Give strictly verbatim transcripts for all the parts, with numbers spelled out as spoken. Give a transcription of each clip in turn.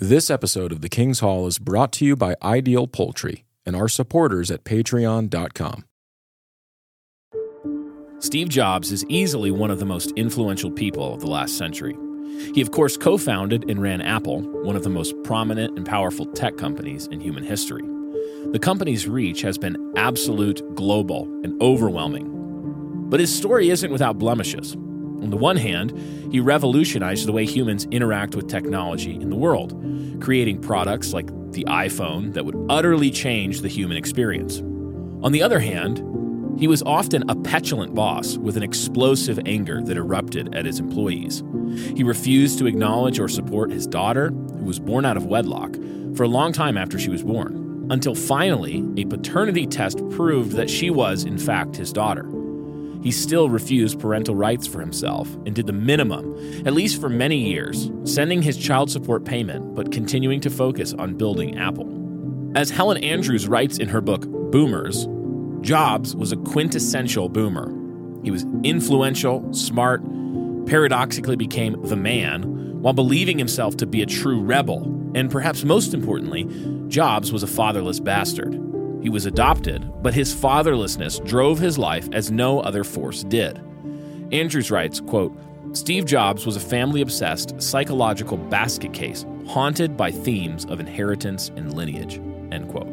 This episode of The King's Hall is brought to you by Ideal Poultry and our supporters at Patreon dot com. Steve Jobs is easily one of the most influential people of the last century. He, of course, co-founded and ran Apple, one of the most prominent and powerful tech companies in human history. The company's reach has been absolute, global, and overwhelming. But his story isn't without blemishes. On the one hand, he revolutionized the way humans interact with technology in the world, creating products like the iPhone that would utterly change the human experience. On the other hand, he was often a petulant boss with an explosive anger that erupted at his employees. He refused to acknowledge or support his daughter, who was born out of wedlock, for a long time after she was born, until finally a paternity test proved that she was, in fact, his daughter. He still refused parental rights for himself and did the minimum, at least for many years, sending his child support payment but continuing to focus on building Apple. As Helen Andrews writes in her book, Boomers, Jobs was a quintessential boomer. He was influential, smart, paradoxically became the man, while believing himself to be a true rebel. And perhaps most importantly, Jobs was a fatherless bastard. He was adopted, but his fatherlessness drove his life as no other force did. Andrews writes, quote, "Steve Jobs was a family-obsessed, psychological basket case haunted by themes of inheritance and lineage," end quote.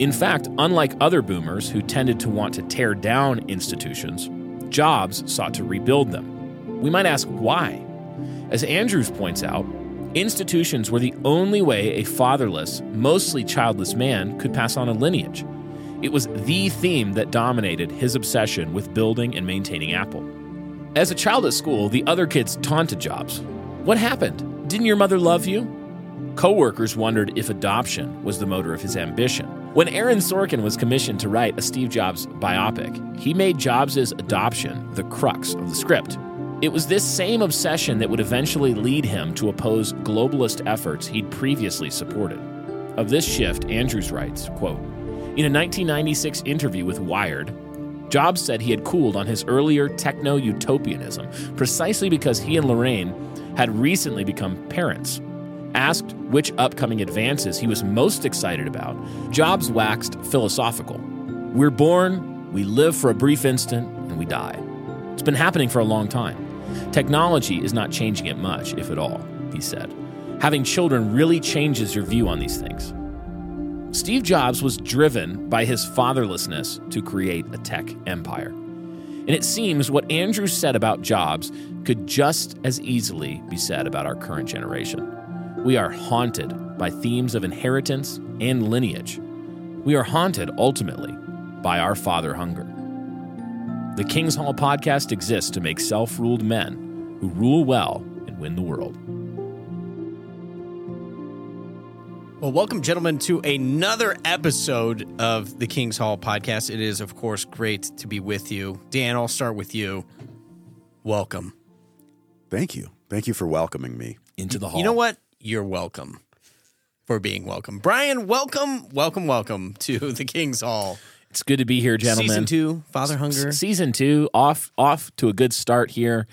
In fact, unlike other boomers who tended to want to tear down institutions, Jobs sought to rebuild them. We might ask why. As Andrews points out, institutions were the only way a fatherless, mostly childless man could pass on a lineage. It was the theme that dominated his obsession with building and maintaining Apple. As a child at school, the other kids taunted Jobs. "What happened? Didn't your mother love you?" Co-workers wondered if adoption was the motor of his ambition. When Aaron Sorkin was commissioned to write a Steve Jobs biopic, he made Jobs' adoption the crux of the script. It was this same obsession that would eventually lead him to oppose globalist efforts he'd previously supported. Of this shift, Andrews writes, quote, "In a nineteen ninety-six interview with Wired, Jobs said he had cooled on his earlier techno-utopianism precisely because he and Lorraine had recently become parents. Asked which upcoming advances he was most excited about, Jobs waxed philosophical. 'We're born, we live for a brief instant, and we die. It's been happening for a long time. Technology is not changing it much, if at all,' he said. 'Having children really changes your view on these things.'" Steve Jobs was driven by his fatherlessness to create a tech empire. And it seems what Andrews said about Jobs could just as easily be said about our current generation. We are haunted by themes of inheritance and lineage. We are haunted, ultimately, by our father hunger. The King's Hall podcast exists to make self-ruled men who rule well and win the world. Well, welcome, gentlemen, to another episode of the King's Hall podcast. It is, of course, great to be with you. Dan, I'll start with you. Welcome. Thank you. Thank you for welcoming me into the hall. You know what? You're welcome for being welcome. Brian, welcome, welcome, welcome to the King's Hall. It's good to be here, gentlemen. Season two, Father Hunger. S- season two, off off to a good start here.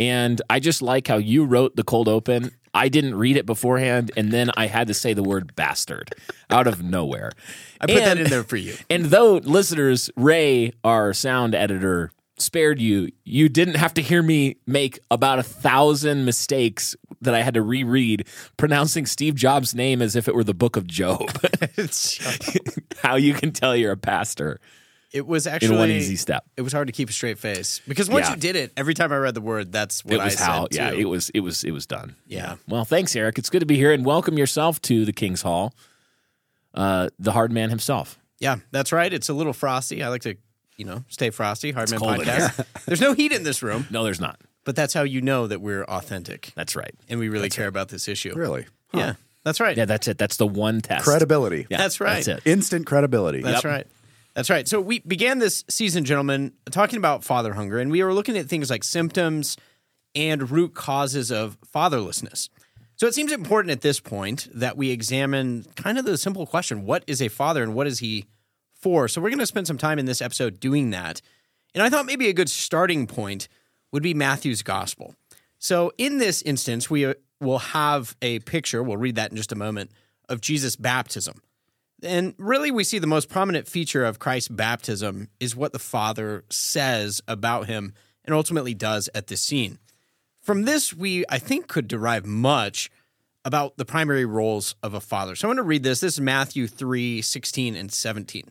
And I just like how you wrote the cold open. I didn't read it beforehand, and then I had to say the word bastard out of nowhere. I put and, that in there for you. And though, listeners, Ray, our sound editor, spared you, you didn't have to hear me make about a thousand mistakes that I had to reread, pronouncing Steve Jobs' name as if it were the book of Job. How you can tell you're a pastor. It was actually in one easy step. It was hard to keep a straight face because once yeah. you did it, every time I read the word, that's what it was I how, said. Yeah, too. it was it was it was done. Yeah. Well, thanks, Eric. It's good to be here, and welcome yourself to the King's Hall. Uh, the hard man himself. Yeah, that's right. It's a little frosty. I like to, you know, stay frosty. Hard man podcast. There's no heat in this room. No, there's not. But that's how you know that we're authentic. That's right. And we really that's care right. about this issue. Really? Huh. Yeah. That's right. Yeah, that's it. That's the one test. Credibility. Yeah, that's right. That's it. Instant credibility. That's yep. right. That's right. So we began this season, gentlemen, talking about father hunger, and we were looking at things like symptoms and root causes of fatherlessness. So it seems important at this point that we examine kind of the simple question, what is a father and what is he for? So we're going to spend some time in this episode doing that. And I thought maybe a good starting point would be Matthew's gospel. So in this instance, we will have a picture, we'll read that in just a moment, of Jesus' baptism. And really we see the most prominent feature of Christ's baptism is what the Father says about him and ultimately does at this scene. From this, we, I think, could derive much about the primary roles of a father. So I want to read this. This is Matthew three, sixteen and seventeen.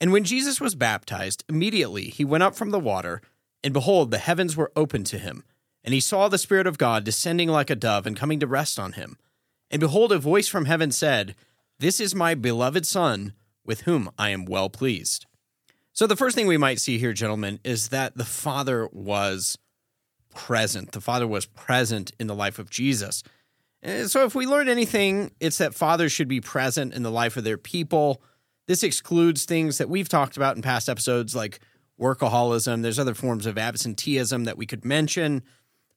And when Jesus was baptized, immediately he went up from the water, and behold, the heavens were opened to him. And he saw the Spirit of God descending like a dove and coming to rest on him. And behold, a voice from heaven said, "This is my beloved Son, with whom I am well pleased." So the first thing we might see here, gentlemen, is that the Father was present. The Father was present in the life of Jesus. And so if we learn anything, it's that fathers should be present in the life of their people. This excludes things that we've talked about in past episodes like workaholism. There's other forms of absenteeism that we could mention.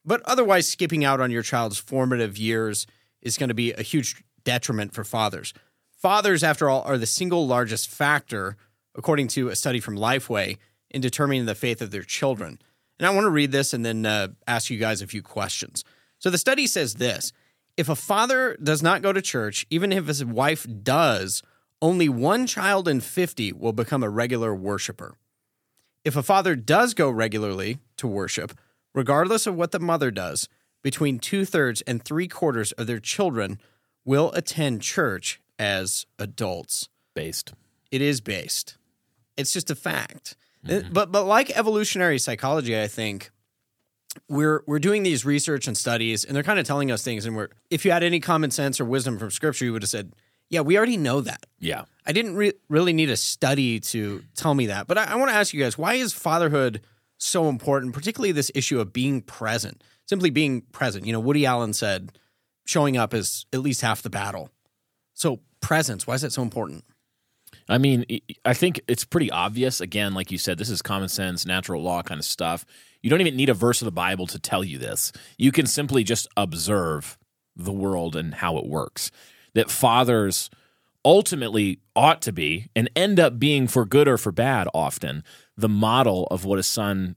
But otherwise, skipping out on your child's formative years is going to be a huge detriment for fathers. Fathers, after all, are the single largest factor, according to a study from Lifeway, in determining the faith of their children. And I want to read this and then uh, ask you guys a few questions. So the study says this: if a father does not go to church, even if his wife does, only one child in fifty will become a regular worshiper. If a father does go regularly to worship, regardless of what the mother does, between two-thirds and three-quarters of their children will attend church as adults. Based. It is based. It's just a fact. Mm-hmm. But but like evolutionary psychology, I think, we're we're doing these research and studies, and they're kind of telling us things, and we're if you had any common sense or wisdom from Scripture, you would have said, yeah, we already know that. Yeah. I didn't re- really need a study to tell me that. But I, I want to ask you guys, why is fatherhood so important, particularly this issue of being present, simply being present? You know, Woody Allen said showing up is at least half the battle. So presence, why is that so important? I mean, I think it's pretty obvious. Again, like you said, this is common sense, natural law kind of stuff. You don't even need a verse of the Bible to tell you this. You can simply just observe the world and how it works. That fathers ultimately ought to be and end up being, for good or for bad often, the model of what a son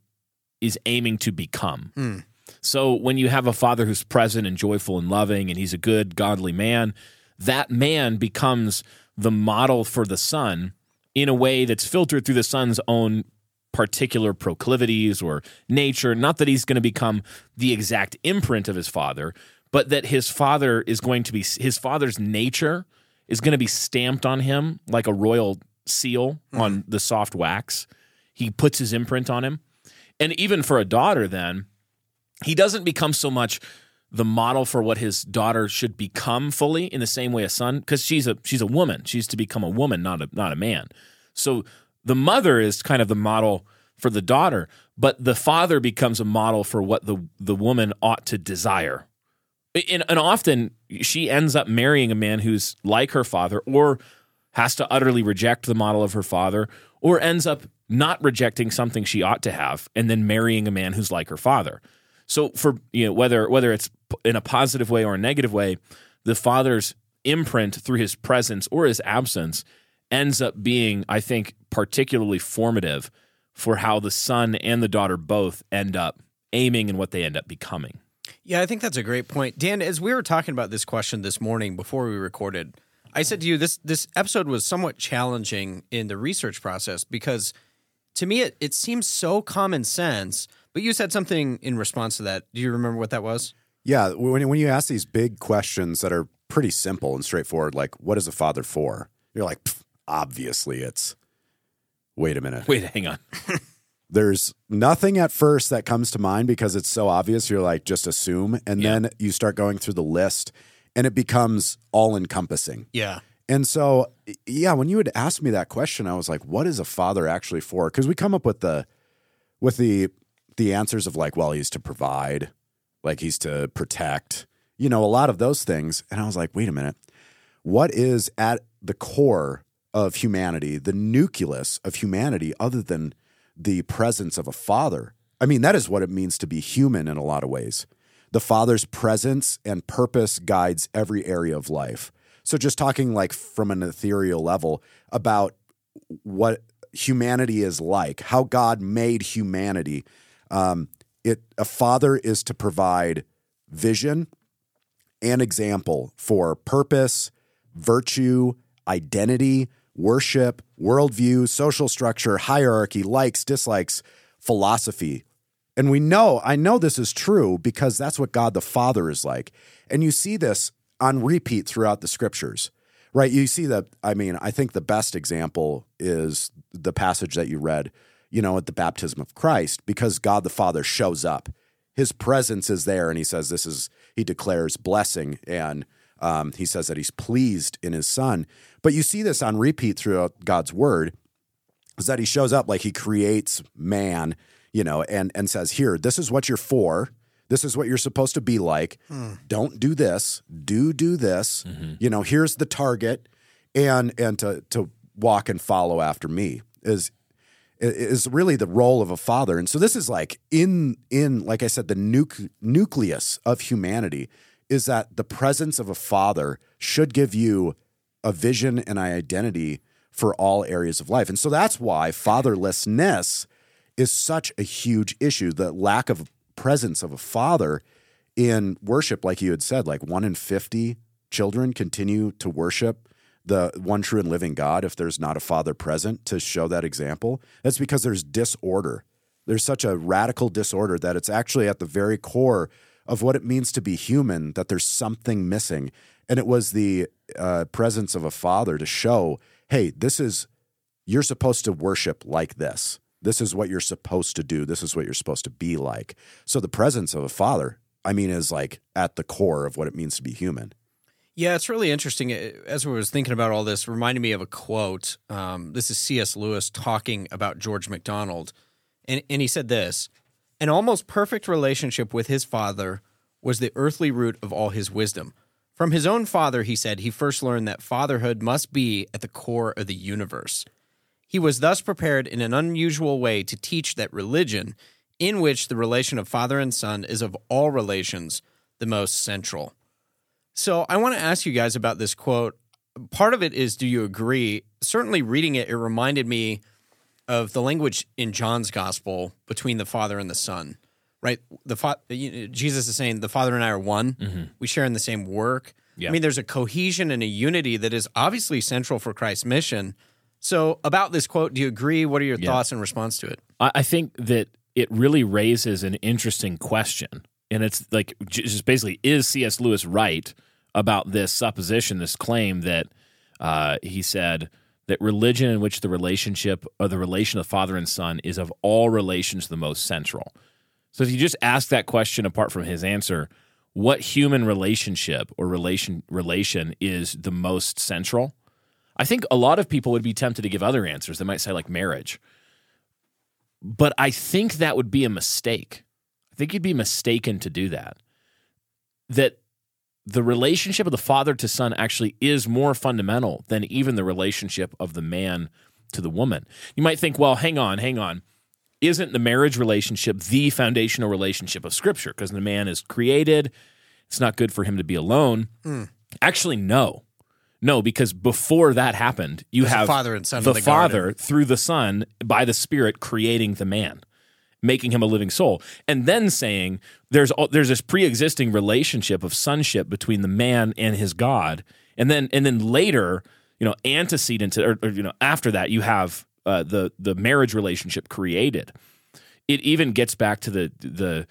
is aiming to become. Mm. So when you have a father who's present and joyful and loving and he's a good, godly man, that man becomes the model for the son in a way that's filtered through the son's own particular proclivities or nature. Not that he's going to become the exact imprint of his father, but that his father is going to be his father's nature is going to be stamped on him like a royal seal mm. on the soft wax. He puts his imprint on him. And even for a daughter, then, he doesn't become so much the model for what his daughter should become fully in the same way a son, because she's a she's a woman. She's to become a woman, not a not a man. So the mother is kind of the model for the daughter, but the father becomes a model for what the, the woman ought to desire. And, and often she ends up marrying a man who's like her father or has to utterly reject the model of her father or ends up not rejecting something she ought to have and then marrying a man who's like her father. So for you know whether whether it's in a positive way or a negative way, the father's imprint through his presence or his absence ends up being, I think, particularly formative for how the son and the daughter both end up aiming and what they end up becoming. Yeah, I think that's a great point. Dan, as we were talking about this question this morning before we recorded, I said to you this this episode was somewhat challenging in the research process because to me it, it seems so common sense. But you said something in response to that. Do you remember what that was? Yeah, when when you ask these big questions that are pretty simple and straightforward, like, what is a father for? You're like, obviously it's, wait a minute. Wait, hang on. There's nothing at first that comes to mind because it's so obvious. You're like, just assume. And yeah. then you start going through the list and it becomes all-encompassing. Yeah. And so, yeah, when you had asked me that question, I was like, what is a father actually for? Because we come up with the with the... the answers of like, well, he's to provide, like he's to protect, you know, a lot of those things. And I was like, wait a minute, what is at the core of humanity, the nucleus of humanity, other than the presence of a father? I mean, that is what it means to be human in a lot of ways. The father's presence and purpose guides every area of life. So just talking like from an ethereal level about what humanity is like, how God made humanity. Um, it a father is to provide vision, and example for purpose, virtue, identity, worship, worldview, social structure, hierarchy, likes, dislikes, philosophy. And we know, I know this is true because that's what God the Father is like. And you see this on repeat throughout the scriptures, right? You see that, I mean, I think the best example is the passage that you read, you know, at the baptism of Christ, because God the Father shows up. His presence is there, and he says this is, he declares blessing, and um, he says that he's pleased in his son. But you see this on repeat throughout God's word, is that he shows up, like he creates man, you know, and, and says, here, this is what you're for. This is what you're supposed to be like. Mm. Don't do this. Do do this. Mm-hmm. You know, here's the target, and and to to walk and follow after me is is really the role of a father. And so this is like in in like I said, the nuc- nucleus of humanity is that the presence of a father should give you a vision and an identity for all areas of life. And so that's why fatherlessness is such a huge issue. The lack of presence of a father in worship, like you had said, like one in fifty children continue to worship the one true and living God if there's not a father present to show that example. That's because there's disorder. There's such a radical disorder that it's actually at the very core of what it means to be human, that there's something missing. And it was the uh, presence of a father to show, hey, this is, you're supposed to worship like this. This is what you're supposed to do. This is what you're supposed to be like. So the presence of a father, I mean, is like at the core of what it means to be human. Yeah, it's really interesting. As I was thinking about all this, it reminded me of a quote. Um, this is C S Lewis talking about George MacDonald. And, and he said this, "An almost perfect relationship with his father was the earthly root of all his wisdom. From his own father, he said, he first learned that fatherhood must be at the core of the universe. He was thus prepared in an unusual way to teach that religion, in which the relation of father and son is of all relations the most central." So I want to ask you guys about this quote. Part of it is, do you agree? Certainly reading it, it reminded me of the language in John's gospel between the father and the son, right? The fa- Jesus is saying, the father and I are one. Mm-hmm. We share in the same work. Yeah. I mean, there's a cohesion and a unity that is obviously central for Christ's mission. So about this quote, do you agree? What are your yeah. thoughts in response to it? I think that it really raises an interesting question. And it's like, just basically, is C S Lewis right about this supposition, this claim that uh, he said that religion in which the relationship or the relation of father and son is of all relations the most central? So if you just ask that question apart from his answer, what human relationship or relation relation is the most central? I think a lot of people would be tempted to give other answers. They might say, like, marriage. But I think that would be a mistake. I think you'd be mistaken to do that. That the relationship of the father to son actually is more fundamental than even the relationship of the man to the woman. You might think, well, hang on, hang on. Isn't the marriage relationship the foundational relationship of Scripture? Because the man is created. It's not good for him to be alone. Mm. Actually, no. No, because before that happened, you There's have father and son the, the Father through the Son by the Spirit creating the man, making him a living soul, and then saying there's there's this pre-existing relationship of sonship between the man and his God, and then and then later, you know, antecedent to, or, or you know, after that, you have uh, the the marriage relationship created. It even gets back to the the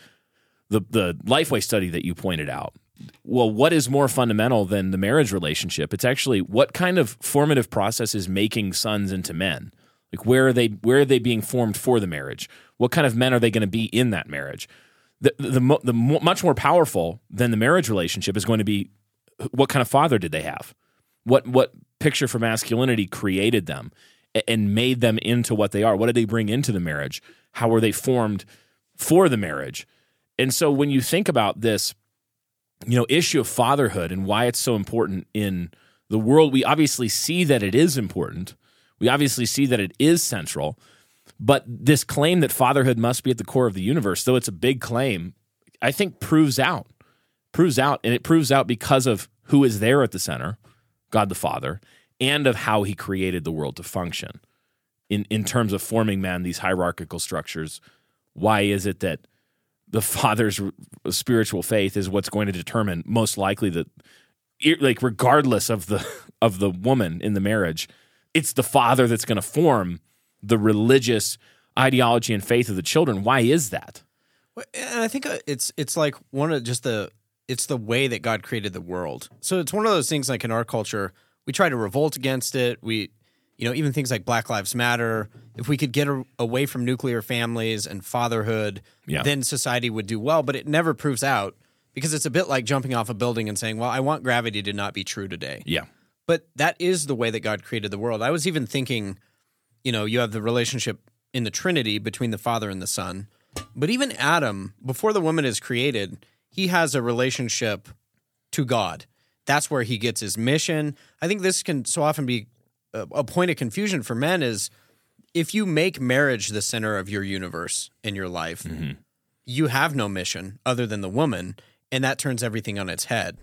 the the Lifeway study that you pointed out. Well, what is more fundamental than the marriage relationship? It's actually what kind of formative process is making sons into men? Like, where are they where are they being formed for the marriage? What kind of men are they going to be in that marriage? The, the, the, the much more powerful than the marriage relationship is going to be what kind of father did they have? What what picture for masculinity created them and made them into what they are? What did they bring into the marriage? How were they formed for the marriage? And so when you think about this, you know, issue of fatherhood and why it's so important in the world, we obviously see that it is important. We obviously see that it is central. But this claim that fatherhood must be at the core of the universe, though it's a big claim, I think proves out, proves out, and it proves out because of who is there at the center, God the Father, and of how he created the world to function in, in terms of forming man, these hierarchical structures. Why is it that the father's spiritual faith is what's going to determine most likely that, like, regardless of the of the woman in the marriage, it's the father that's going to form the religious ideology and faith of the children. Why is that? Well, and I think it's it's like one of just the it's the way that God created the world. So it's one of those things, like in our culture, we try to revolt against it. We, you know, even things like Black Lives Matter. If we could get a, away from nuclear families and fatherhood, yeah. then society would do well. But it never proves out, because it's a bit like jumping off a building and saying, "Well, I want gravity to not be true today." Yeah. But that is the way that God created the world. I was even thinking, you know, you have the relationship in the Trinity between the Father and the Son. But even Adam, before the woman is created, he has a relationship to God. That's where he gets his mission. I think this can so often be a point of confusion for men, is if you make marriage the center of your universe in your life, mm-hmm. you have no mission other than the woman, and that turns everything on its head.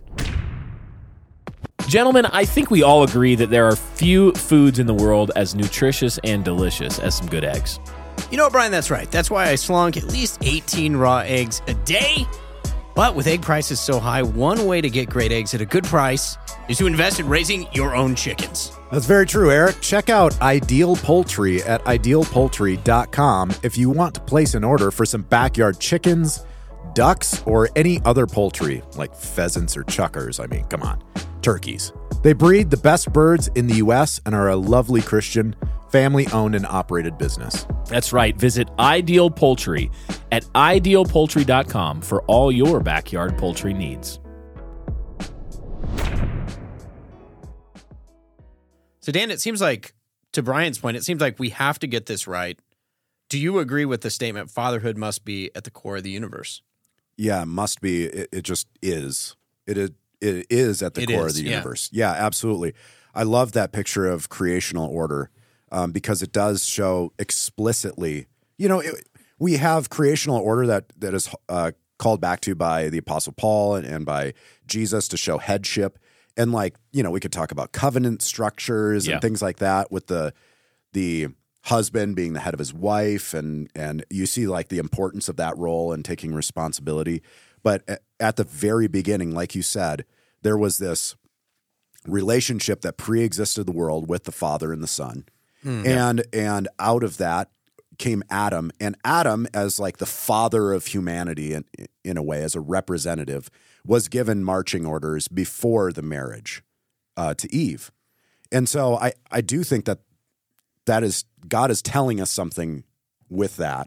Gentlemen, I think we all agree that there are few foods in the world as nutritious and delicious as some good eggs. You know what, Brian, that's right. That's why I slunk at least eighteen raw eggs a day. But with egg prices so high, one way to get great eggs at a good price is to invest in raising your own chickens. That's very true, Eric. Check out Ideal Poultry at ideal poultry dot com if you want to place an order for some backyard chickens, ducks, or any other poultry, like pheasants or chuckers. I mean, come on. Turkeys. They breed the best birds in the U S and are a lovely Christian, family-owned and operated business. That's right. Visit Ideal Poultry at ideal poultry dot com for all your backyard poultry needs. So, Dan, it seems like, to Brian's point, it seems like we have to get this right. Do you agree with the statement, fatherhood must be at the core of the universe? Yeah, must be. It, it just is. It is. It is at the it core is, of the universe. Yeah. yeah, absolutely. I love that picture of creational order um, because it does show explicitly, you know, it, we have creational order that that is uh, called back to by the Apostle Paul and, and by Jesus to show headship. And like, you know, we could talk about covenant structures yeah. and things like that, with the the husband being the head of his wife. And, and you see like the importance of that role and taking responsibility. But at the very beginning, like you said, there was this relationship that preexisted the world with the Father and the Son. Mm, and yeah. and out of that came Adam. And Adam, as like the father of humanity in, in a way, as a representative, was given marching orders before the marriage uh, to Eve. And so I, I do think that that is God is telling us something with that.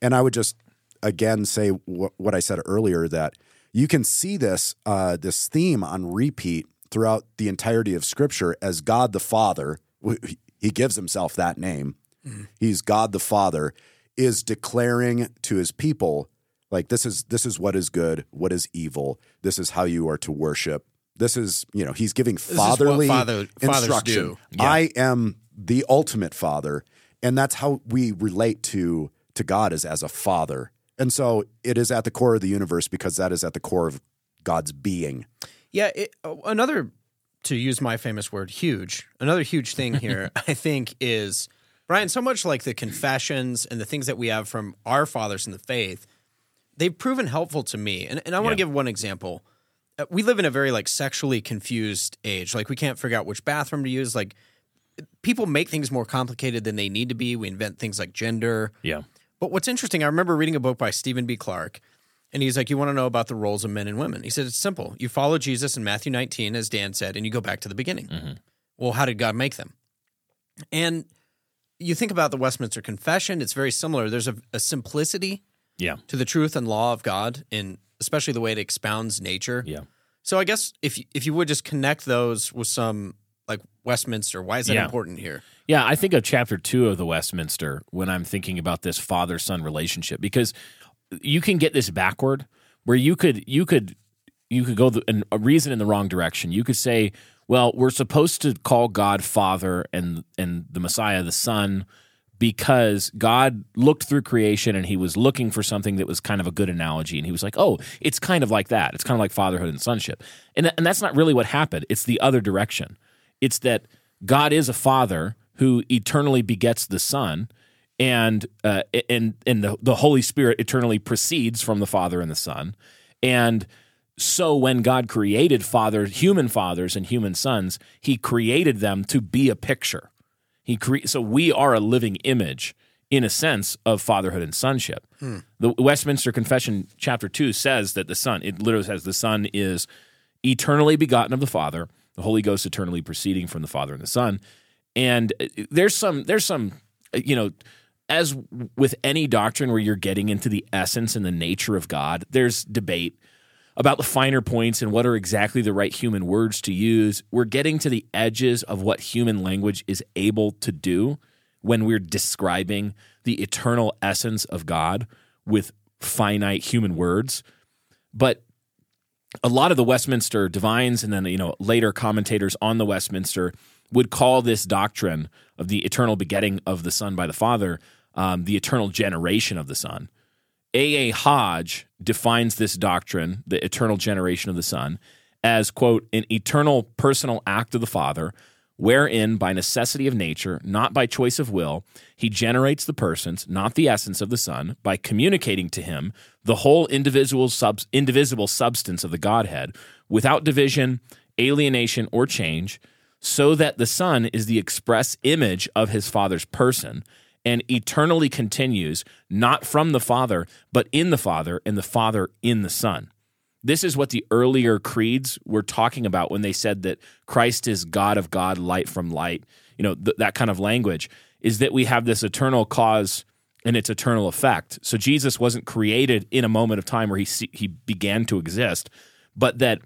And I would just again say wh- what I said earlier, that you can see this uh, this theme on repeat throughout the entirety of Scripture as God the Father. He gives himself that name. Mm-hmm. He's God the Father, is declaring to his people, like, this is this is what is good, what is evil, this is how you are to worship. This is, you know, he's giving fatherly father, instruction. Yeah. I am the ultimate father, and that's how we relate to to God, is as a father. And so it is at the core of the universe because that is at the core of God's being. Yeah. It, another, to use my famous word, huge, another huge thing here, I think, is, Brian, so much like the confessions and the things that we have from our fathers in the faith, they've proven helpful to me. And, and I want to yeah. give one example. We live in a very like sexually confused age. Like, we can't figure out which bathroom to use. Like, people make things more complicated than they need to be. We invent things like gender. Yeah. But what's interesting, I remember reading a book by Stephen B. Clark, and he's like, you want to know about the roles of men and women? He said, it's simple. You follow Jesus in Matthew nineteen, as Dan said, and you go back to the beginning. Mm-hmm. Well, how did God make them? And you think about the Westminster Confession, it's very similar. There's a, a simplicity yeah. to the truth and law of God, and especially the way it expounds nature. Yeah. So I guess if, if you would just connect those with some, like, Westminster, why is that yeah. important here? Yeah, I think of chapter two of the Westminster when I'm thinking about this father-son relationship, because you can get this backward, where you could you could you could go the, and reason in the wrong direction. You could say, well, we're supposed to call God Father and and the Messiah the Son, because God looked through creation and he was looking for something that was kind of a good analogy, and he was like, oh, it's kind of like that. It's kind of like fatherhood and sonship, and th- and that's not really what happened. It's the other direction. It's that God is a father who eternally begets the son, and uh, and and the, the Holy Spirit eternally proceeds from the Father and the Son. And so when God created father, human fathers and human sons, he created them to be a picture. He cre- So we are a living image, in a sense, of fatherhood and sonship. Hmm. The Westminster Confession, chapter two, says that the Son, it literally says the Son is eternally begotten of the Father, the Holy Ghost eternally proceeding from the Father and the Son. And there's some, there's some, you know, as with any doctrine where you're getting into the essence and the nature of God, there's debate about the finer points and what are exactly the right human words to use. We're getting to the edges of what human language is able to do when we're describing the eternal essence of God with finite human words. But a lot of the Westminster divines and then, you know, later commentators on the Westminster would call this doctrine of the eternal begetting of the Son by the Father um, the eternal generation of the Son. A. A. Hodge defines this doctrine, the eternal generation of the Son, as, quote, an eternal personal act of the Father, wherein, by necessity of nature, not by choice of will, he generates the persons, not the essence of the Son, by communicating to him the whole indivisible, sub- indivisible substance of the Godhead, without division, alienation, or change, so that the Son is the express image of his Father's person, and eternally continues, not from the Father, but in the Father, and the Father in the Son. This is what the earlier creeds were talking about when they said that Christ is God of God, light from light, you know, th- that kind of language, is that we have this eternal cause and its eternal effect. So Jesus wasn't created in a moment of time where he se- he began to exist, but that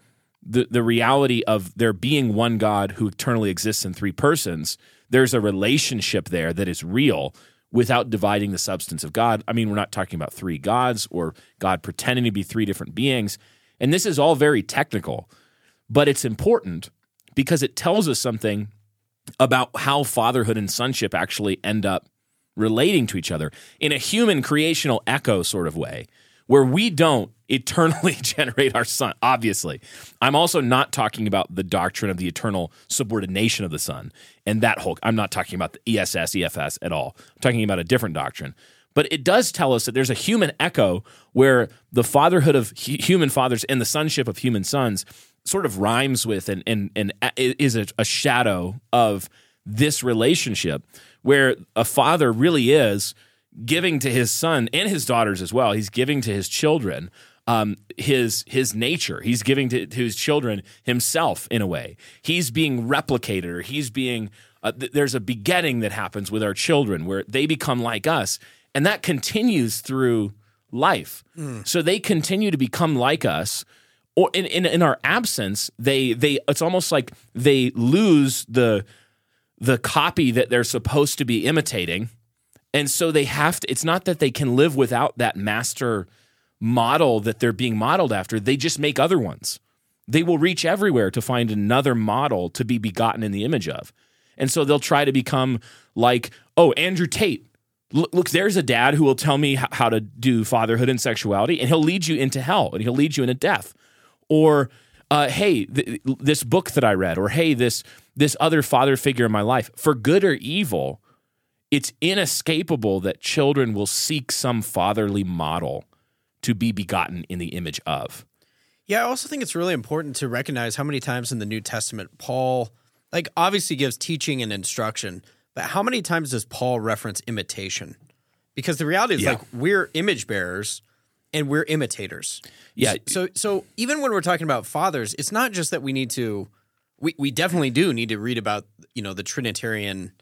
the, the reality of there being one God who eternally exists in three persons, there's a relationship there that is real without dividing the substance of God. I mean, we're not talking about three gods or God pretending to be three different beings. And this is all very technical, but it's important because it tells us something about how fatherhood and sonship actually end up relating to each other in a human creational echo sort of way, where we don't eternally generate our Son, obviously. I'm also not talking about the doctrine of the eternal subordination of the Son and that whole, I'm not talking about the E S S, E F S at all. I'm talking about a different doctrine. But it does tell us that there's a human echo where the fatherhood of hu- human fathers and the sonship of human sons sort of rhymes with and, and, and is a, a shadow of this relationship where a father really is giving to his son and his daughters as well. He's giving to his children um, his his nature. He's giving to, to his children himself in a way. He's being replicated or he's being uh, – th- there's a begetting that happens with our children where they become like us. And that continues through life. Mm. So they continue to become like us, or in, in, in our absence, they they it's almost like they lose the the copy that they're supposed to be imitating. And so they have to, it's not that they can live without that master model that they're being modeled after. They just make other ones. They will reach everywhere to find another model to be begotten in the image of. And so they'll try to become like, oh, Andrew Tate. Look, there's a dad who will tell me how to do fatherhood and sexuality, and he'll lead you into hell, and he'll lead you into death. Or, uh, hey, th- this book that I read, or hey, this this other father figure in my life. For good or evil, it's inescapable that children will seek some fatherly model to be begotten in the image of. Yeah, I also think it's really important to recognize how many times in the New Testament Paul, like, obviously gives teaching and instruction, but how many times does Paul reference imitation? Because the reality is, yeah. like, we're image bearers and we're imitators. Yeah. So so even when we're talking about fathers, it's not just that we need to we, – we definitely do need to read about, you know, the Trinitarian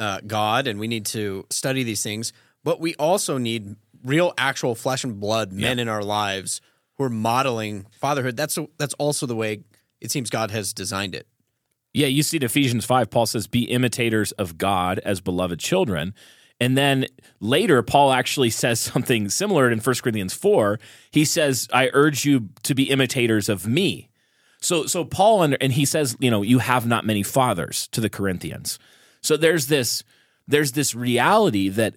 uh, God, and we need to study these things. But we also need real, actual flesh and blood men yeah. in our lives who are modeling fatherhood. That's a, that's also the way it seems God has designed it. Yeah, you see in Ephesians five, Paul says, be imitators of God as beloved children. And then later, Paul actually says something similar in First Corinthians four. He says, I urge you to be imitators of me. So so Paul, under, and he says, you know, you have not many fathers to the Corinthians. So there's this there's this reality that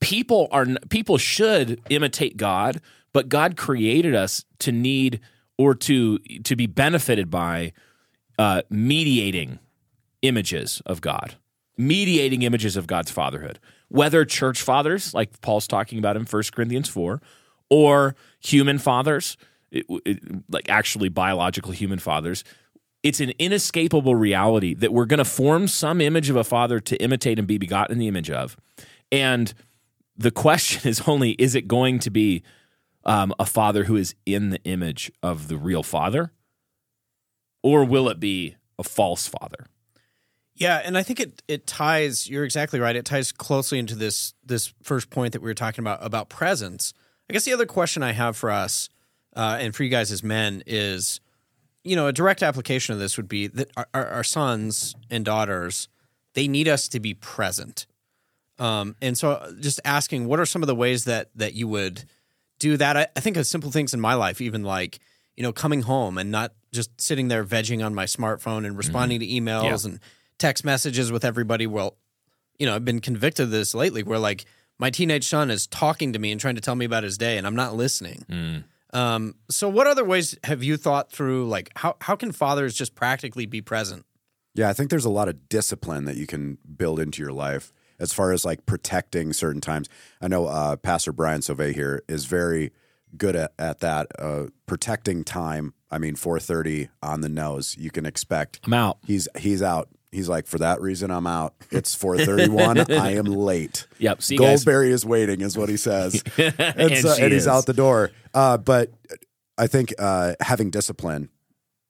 people are people should imitate God, but God created us to need or to to be benefited by Uh, mediating images of God. mediating images of God's fatherhood, whether church fathers, like Paul's talking about in First Corinthians four, or human fathers, it, it, like actually biological human fathers. It's an inescapable reality that we're going to form some image of a father to imitate and be begotten in the image of. And the question is only, is it going to be um, a father who is in the image of the real father? Or will it be a false father? Yeah, and I think it it ties, you're exactly right, it ties closely into this this first point that we were talking about, about presence. I guess the other question I have for us, uh, and for you guys as men, is, you know, a direct application of this would be that our, our sons and daughters, they need us to be present. Um, and so just asking, what are some of the ways that that you would do that? I, I think of simple things in my life, even like, you know, coming home and not just sitting there vegging on my smartphone and responding mm-hmm. to emails yeah. and text messages with everybody. Well, you know, I've been convicted of this lately where like my teenage son is talking to me and trying to tell me about his day and I'm not listening. Mm. Um, so what other ways have you thought through, like how, how can fathers just practically be present? Yeah, I think there's a lot of discipline that you can build into your life as far as like protecting certain times. I know uh, Pastor Brian Sauvé here is very good at, at that, uh, protecting time. I mean, four thirty on the nose, you can expect. I'm out. He's, he's out. He's like, for that reason, I'm out. It's four thirty-one. I am late. Yep. See you Goldberry guys. Is waiting, is what he says. And, and, so, and he's out the door. Uh, but I think uh, having discipline,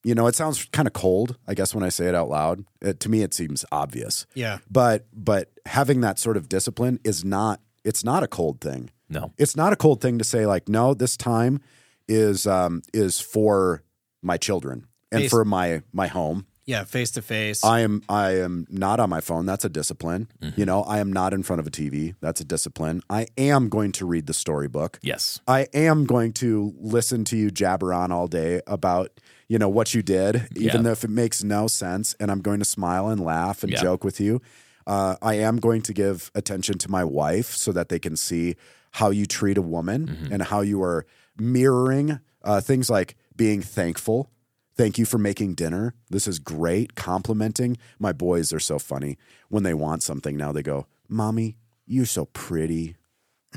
you know, it sounds kind of cold, I guess, when I say it out loud. It, to me, it seems obvious. Yeah. But but having that sort of discipline is not, it's not a cold thing. No. It's not a cold thing to say like, no, this time is um, is for my children and Based. for my my home. Yeah, face to face. I am I am not on my phone. That's a discipline. Mm-hmm. You know, I am not in front of a T V. That's a discipline. I am going to read the storybook. Yes. I am going to listen to you jabber on all day about, you know, what you did, even yeah. though if it makes no sense, and I'm going to smile and laugh and yeah. joke with you. Uh, I am going to give attention to my wife so that they can see how you treat a woman mm-hmm. and how you are mirroring uh, things like being thankful. Thank you for making dinner. This is great. Complimenting. My boys are so funny. When they want something now, they go, Mommy, you're so pretty.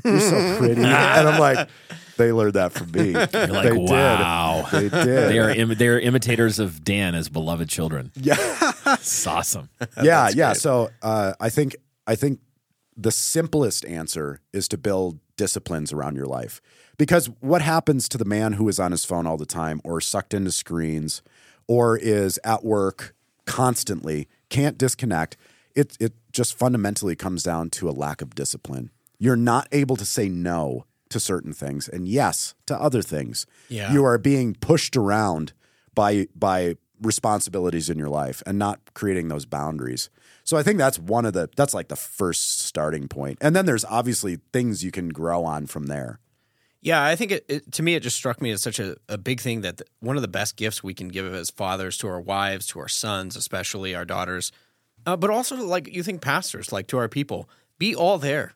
You're so pretty. And I'm like, they learned that from me. You're like, they wow. Did. They did. They are, im- they are imitators of Dan as beloved children. Yeah. It's awesome. Yeah, That's yeah. Great. So uh, I think I think the simplest answer is to build disciplines around your life. Because what happens to the man who is on his phone all the time or sucked into screens or is at work constantly, can't disconnect, it it just fundamentally comes down to a lack of discipline. You're not able to say no to certain things and yes to other things. Yeah. You are being pushed around by by responsibilities in your life and not creating those boundaries. So I think that's one of the – that's like the first starting point. And then there's obviously things you can grow on from there. Yeah, I think it, it, to me it just struck me as such a, a big thing that the, one of the best gifts we can give as fathers to our wives, to our sons, especially our daughters, uh, but also like you think pastors, like to our people, be all there.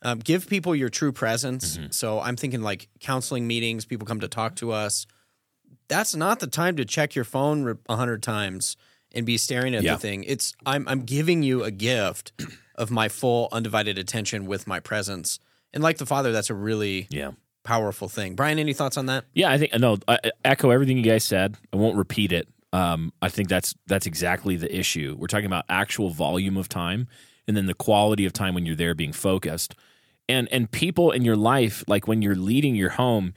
Um, give people your true presence. Mm-hmm. So I'm thinking like counseling meetings, people come to talk to us. That's not the time to check your phone a hundred times and be staring at yeah. the thing. It's I'm I'm giving you a gift of my full undivided attention with my presence. And like the father, that's a really yeah. powerful thing. Brian, any thoughts on that? Yeah, I think no. I echo everything you guys said. I won't repeat it. Um, I think that's that's exactly the issue. We're talking about actual volume of time, and then the quality of time when you're there being focused, and and people in your life, like when you're leading your home,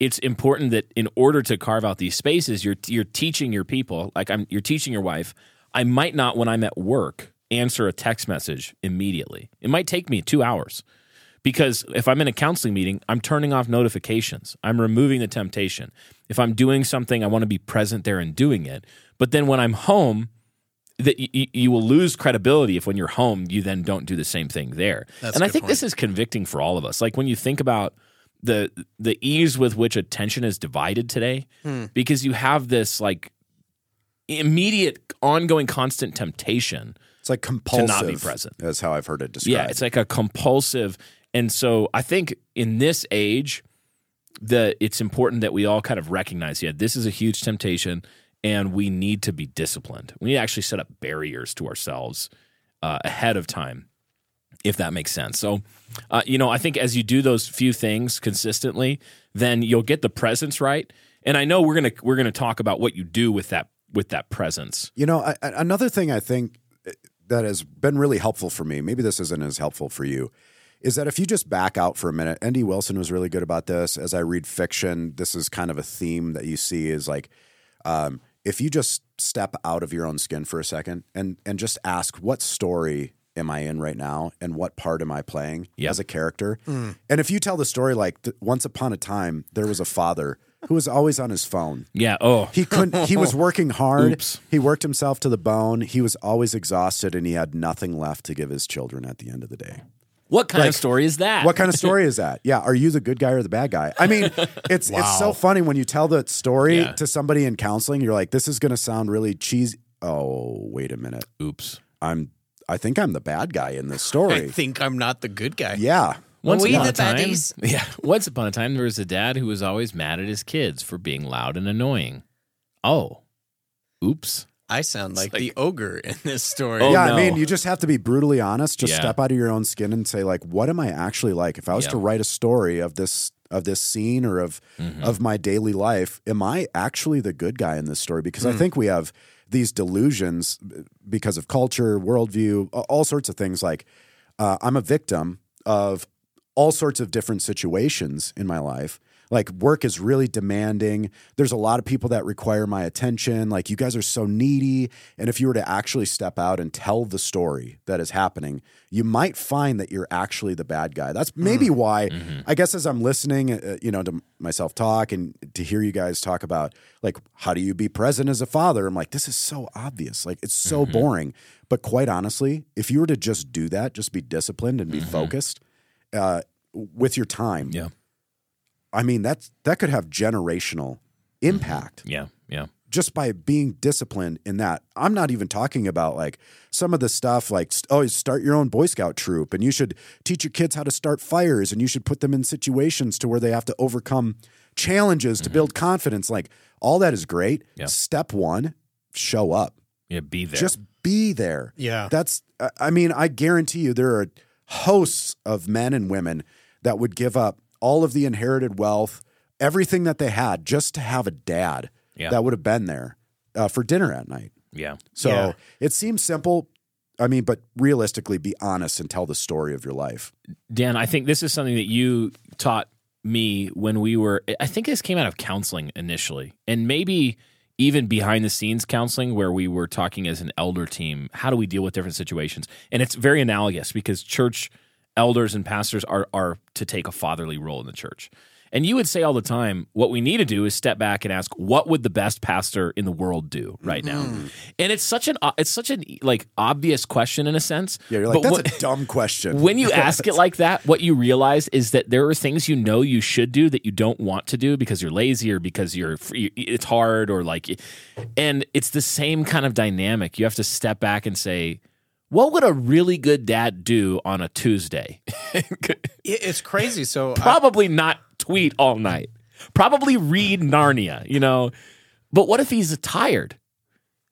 it's important that in order to carve out these spaces, you're you're teaching your people. Like I'm, you're teaching your wife. I might not when I'm at work answer a text message immediately. It might take me two hours. Because if I'm in a counseling meeting, I'm turning off notifications. I'm removing the temptation. If I'm doing something, I want to be present there and doing it. But then when I'm home, that you, you will lose credibility if when you're home, you then don't do the same thing there. That's and I think point. This is convicting for all of us. Like when you think about the the ease with which attention is divided today, hmm. because you have this like immediate, ongoing, constant temptation. It's like compulsive. To not be present. That's how I've heard it described. Yeah, it's like a compulsive. And so I think in this age, the, it's important that we all kind of recognize, yeah, this is a huge temptation, and we need to be disciplined. We need to actually set up barriers to ourselves uh, ahead of time, if that makes sense. So, uh, you know, I think as you do those few things consistently, then you'll get the presence right. And I know we're gonna we're gonna talk about what you do with that with that presence. You know, I, another thing I think that has been really helpful for me, maybe this isn't as helpful for you, is that if you just back out for a minute, Andy Wilson was really good about this. As I read fiction, this is kind of a theme that you see is like, um, if you just step out of your own skin for a second and and just ask, what story am I in right now and what part am I playing yep. as a character? Mm. And if you tell the story like, once upon a time, there was a father who was always on his phone. Yeah. Oh, he couldn't, he was working hard. Oops. He worked himself to the bone. He was always exhausted and he had nothing left to give his children at the end of the day. What kind like, of story is that? What kind of story is that? Yeah. Are you the good guy or the bad guy? I mean, it's wow. it's so funny when you tell that story yeah. to somebody in counseling, you're like, this is going to sound really cheesy. Oh, wait a minute. Oops. I'm, I think I'm the bad guy in this story. I think I'm not the good guy. Yeah. Once upon a time, yeah. Once upon a time, there was a dad who was always mad at his kids for being loud and annoying. Oh, oops. I sound like, like the ogre in this story. Oh, yeah, no. I mean, you just have to be brutally honest. Just yeah. step out of your own skin and say, like, what am I actually like? If I was yeah. to write a story of this of this scene or of mm-hmm. of my daily life, am I actually the good guy in this story? Because mm. I think we have these delusions because of culture, worldview, all sorts of things. Like, uh, I'm a victim of all sorts of different situations in my life. Like, work is really demanding. There's a lot of people that require my attention. Like, you guys are so needy. And if you were to actually step out and tell the story that is happening, you might find that you're actually the bad guy. That's maybe mm. why, mm-hmm. I guess, as I'm listening, uh, you know, to myself talk and to hear you guys talk about, like, how do you be present as a father? I'm like, this is so obvious. Like, it's so mm-hmm. boring. But quite honestly, if you were to just do that, just be disciplined and be mm-hmm. focused uh, with your time. Yeah. I mean, that's, that could have generational impact. Yeah, yeah. Just by being disciplined in that. I'm not even talking about, like, some of the stuff like, oh, start your own Boy Scout troop and you should teach your kids how to start fires and you should put them in situations to where they have to overcome challenges mm-hmm. to build confidence. Like, all that is great. Yeah. Step one, show up. Yeah, be there. Just be there. Yeah. That's, I mean, I guarantee you there are hosts of men and women that would give up all of the inherited wealth, everything that they had, just to have a dad yeah. that would have been there uh, for dinner at night. Yeah. So yeah. it seems simple. I mean, but realistically, be honest and tell the story of your life. Dan, I think this is something that you taught me when we were, I think this came out of counseling initially, and maybe even behind the scenes counseling where we were talking as an elder team, how do we deal with different situations? And it's very analogous because church elders and pastors are are to take a fatherly role in the church. And you would say all the time, what we need to do is step back and ask, what would the best pastor in the world do right now? Mm. And it's such an it's such an like obvious question in a sense. Yeah, you're like, but that's what, a dumb question. When you ask it like that, what you realize is that there are things you know you should do that you don't want to do because you're lazy or because you're free, it's hard or like, and it's the same kind of dynamic. You have to step back and say, what would a really good dad do on a Tuesday? It's crazy. So probably I, not tweet all night. Probably read Narnia, you know. But what if he's tired?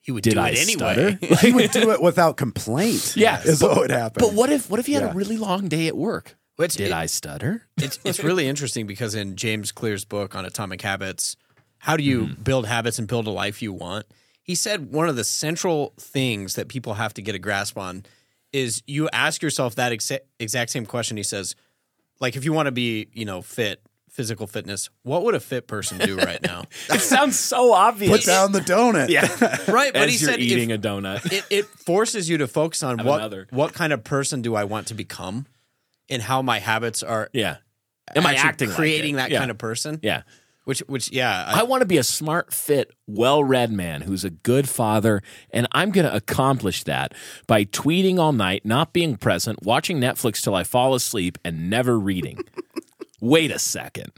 He would Did do I it anyway. He would do it without complaint. Yeah, is but, what would happen. But what if what if he had yeah. a really long day at work? Which, Did it, I stutter? It's it's really interesting because in James Clear's book on Atomic Habits, how do you mm. build habits and build a life you want? He said one of the central things that people have to get a grasp on is you ask yourself that ex- exact same question. He says, like, if you want to be, you know, fit, physical fitness, what would a fit person do right now? It sounds so obvious. Put down the donut. Yeah. Right. But As he you're said eating if, a donut. it, it forces you to focus on what, what kind of person do I want to become and how my habits are. Yeah. Am I acting creating like that yeah. kind of person? Yeah. Which, which, yeah. I, I want to be a smart, fit, well-read man who's a good father, and I'm going to accomplish that by tweeting all night, not being present, watching Netflix till I fall asleep, and never reading. Wait a second.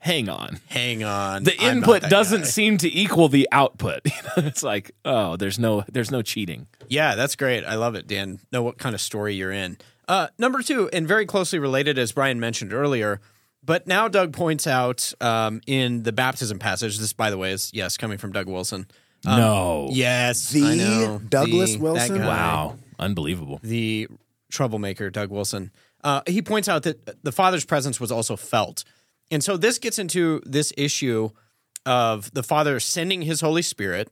Hang on. Hang on. The input doesn't guy. seem to equal the output. It's like, oh, there's no, there's no cheating. Yeah, that's great. I love it, Dan. Know what kind of story you're in. Uh, number two, and very closely related, as Brian mentioned earlier, but now Doug points out um, in the baptism passage, this, by the way, is, yes, coming from Doug Wilson. Um, no. Yes. The I know. Douglas the, Wilson? Wow. Unbelievable. The troublemaker, Doug Wilson, uh, he points out that the Father's presence was also felt. And so this gets into this issue of the Father sending his Holy Spirit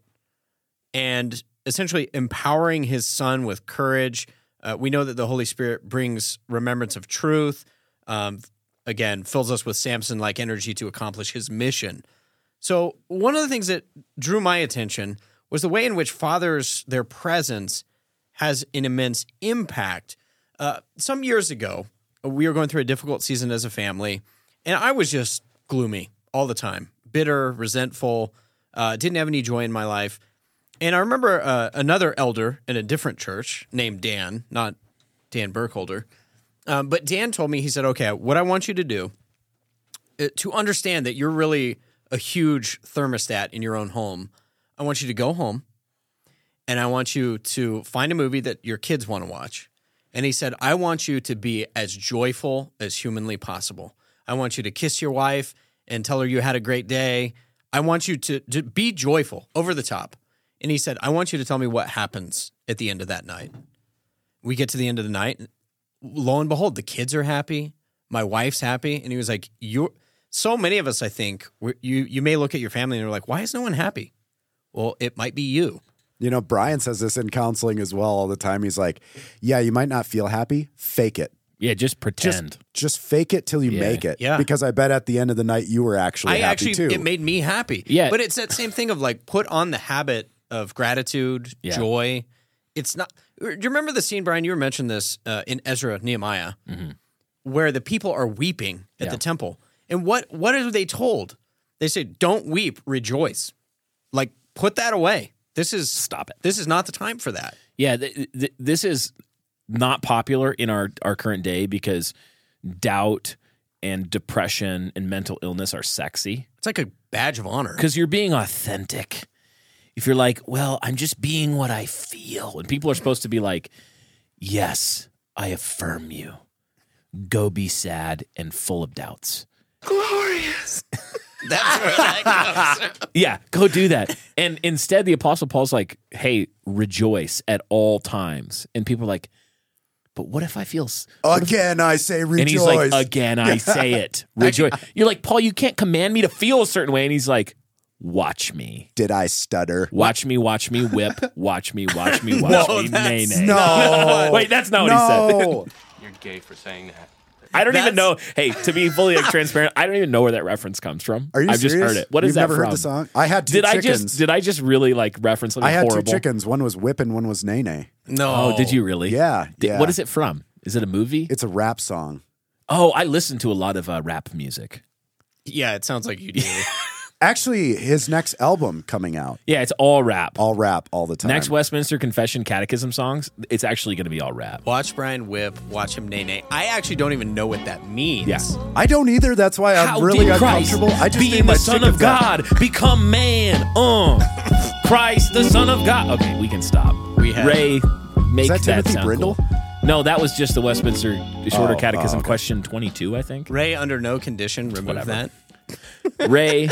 and essentially empowering his Son with courage. Uh, we know that the Holy Spirit brings remembrance of truth, um, again, fills us with Samson-like energy to accomplish his mission. So one of the things that drew my attention was the way in which fathers, their presence has an immense impact. Uh, some years ago, we were going through a difficult season as a family, and I was just gloomy all the time, bitter, resentful, uh, didn't have any joy in my life. And I remember uh, another elder in a different church named Dan, not Dan Burkholder, um, but Dan told me, he said, okay, what I want you to do, uh, to understand that you're really a huge thermostat in your own home, I want you to go home and I want you to find a movie that your kids want to watch. And he said, I want you to be as joyful as humanly possible. I want you to kiss your wife and tell her you had a great day. I want you to, to be joyful, over the top. And he said, I want you to tell me what happens at the end of that night. We get to the end of the night. Lo and behold, the kids are happy. My wife's happy. And he was like, "You're." So many of us, I think, you you may look at your family and you're like, why is no one happy? Well, it might be you. You know, Brian says this in counseling as well all the time. He's like, yeah, you might not feel happy. Fake it. Yeah, just pretend. Just, just fake it till you yeah. make it. Yeah. Because I bet at the end of the night you were actually I happy actually, too. It made me happy. Yeah. But it's that same thing of like put on the habit of gratitude, yeah. joy. It's not – do you remember the scene, Brian? You were mentioning this uh, in Ezra, Nehemiah, mm-hmm. where the people are weeping at yeah. the temple. And what what are they told? They say, don't weep, rejoice. Like put that away. This is – stop it. This is not the time for that. Yeah, th- th- this is – not popular in our, our current day because doubt and depression and mental illness are sexy. It's like a badge of honor. Because you're being authentic. If you're like, well, I'm just being what I feel. And people are supposed to be like, yes, I affirm you. Go be sad and full of doubts. Glorious. That's where that goes. Yeah, go do that. And instead, the Apostle Paul's like, hey, rejoice at all times. And people are like, but what if I feel... Again, I, I say rejoice. And he's like, again, I say it. Rejoice. You're like, Paul, you can't command me to feel a certain way. And he's like, watch me. Did I stutter? Watch me, watch me, whip. Watch me, watch me, watch no, me, nay, nay. No. Wait, that's not no. what he said. You're gay for saying that. I don't that's... even know. Hey, to be fully transparent, I don't even know where that reference comes from. Are you I've serious? Just heard it. What is You've that never from? Heard the song? I had two did chickens. I just, did I just really like reference something I had horrible? Two chickens. One was Whip and one was Nay Nay. No. Oh, did you really? Yeah, did, yeah. What is it from? Is it a movie? It's a rap song. Oh, I listen to a lot of uh, rap music. Yeah, it sounds like you do. Actually, his next album coming out. Yeah, it's all rap. All rap all the time. Next Westminster Confession Catechism songs, it's actually going to be all rap. Watch Brian whip, watch him nay-nay. I actually don't even know what that means. Yeah. I don't either. That's why I'm How really uncomfortable. I just being the Son of God, up. Become man. Uh. Christ, the Son of God. Okay, we can stop. We have. Ray, make that, that sound Brindle? Cool. No, that was just the Westminster Shorter oh, Catechism oh, okay. question twenty-two, I think. Ray, under no condition, remove Whatever. That. Ray...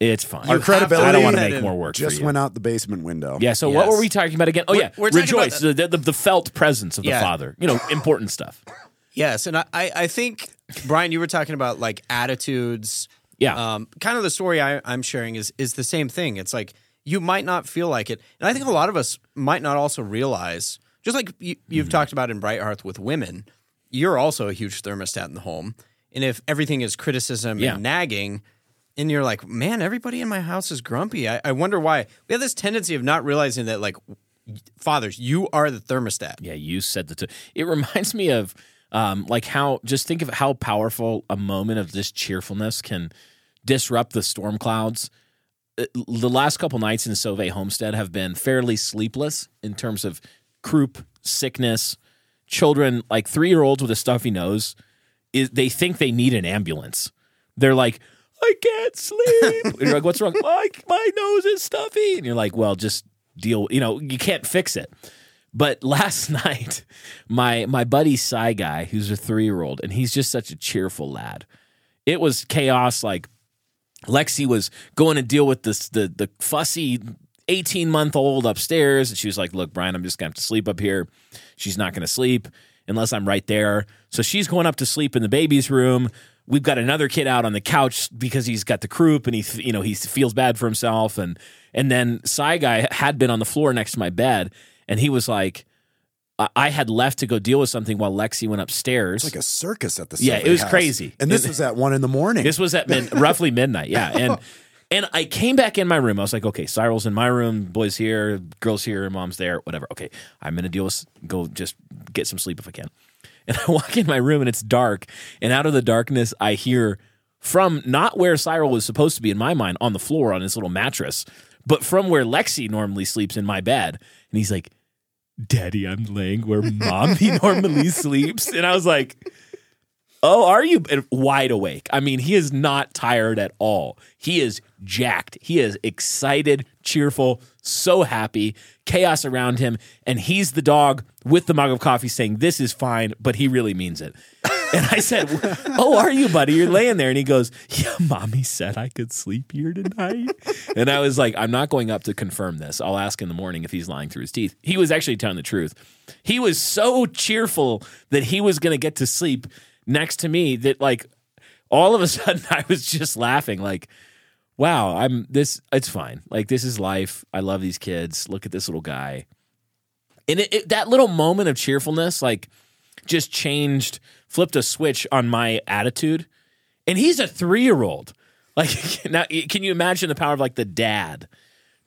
It's fine. Our credibility. I don't want to make more work. Just for you. Went out the basement window. Yeah. So yes. What were we talking about again? Oh we're, yeah, we're rejoice the, the the felt presence of yeah. the Father. You know, important stuff. Yes, and I I think Brian, you were talking about like attitudes. Yeah. Um, kind of the story I, I'm sharing is is the same thing. It's like you might not feel like it, and I think a lot of us might not also realize. Just like you, you've mm-hmm. talked about in Brighthearth with women, you're also a huge thermostat in the home, and if everything is criticism yeah. and nagging. And you're like, man, everybody in my house is grumpy. I, I wonder why. We have this tendency of not realizing that, like, fathers, you are the thermostat. Yeah, you said the t- – it reminds me of, um, like, how – just think of how powerful a moment of this cheerfulness can disrupt the storm clouds. The last couple nights in Sauve Homestead have been fairly sleepless in terms of croup, sickness, children, like three-year-olds with a stuffy nose. Is, they think they need an ambulance. They're like – I can't sleep. And you're like, what's wrong? My, my nose is stuffy. And you're like, well, just deal. You know, you can't fix it. But last night, my my buddy Cy Guy, who's a three-year-old, and he's just such a cheerful lad. It was chaos. Like Lexi was going to deal with this the the fussy eighteen-month-old upstairs. And she was like, look, Brian, I'm just going to have to sleep up here. She's not going to sleep unless I'm right there. So she's going up to sleep in the baby's room. We've got another kid out on the couch because he's got the croup and he, you know, he feels bad for himself. And and then Psy Guy had been on the floor next to my bed, and he was like, I had left to go deal with something while Lexi went upstairs. It's like a circus at the yeah, it was house. Crazy. And this and, was at one in the morning. This was at min- roughly midnight. Yeah, and and I came back in my room. I was like, okay, Cyril's in my room, boys here, girls here, mom's there, whatever. Okay, I'm gonna deal with go just get some sleep if I can. And I walk in my room and it's dark. And out of the darkness, I hear from not where Cyril was supposed to be in my mind, on the floor on his little mattress, but from where Lexi normally sleeps in my bed. And he's like, Daddy, I'm laying where Mommy normally sleeps. And I was like, oh, are you? And wide awake. I mean, he is not tired at all. He is jacked. He is excited, cheerful, so happy, chaos around him. And he's the dog with the mug of coffee saying, this is fine, but he really means it. And I said, oh, are you, buddy? You're laying there. And he goes, yeah, Mommy said I could sleep here tonight. And I was like, I'm not going up to confirm this. I'll ask in the morning if he's lying through his teeth. He was actually telling the truth. He was so cheerful that he was going to get to sleep next to me that, like, all of a sudden I was just laughing like, wow, I'm this, it's fine. Like, this is life. I love these kids. Look at this little guy. And it, it, that little moment of cheerfulness, like, just changed, flipped a switch on my attitude. And he's a three-year-old. Like, now, can you imagine the power of, like, the dad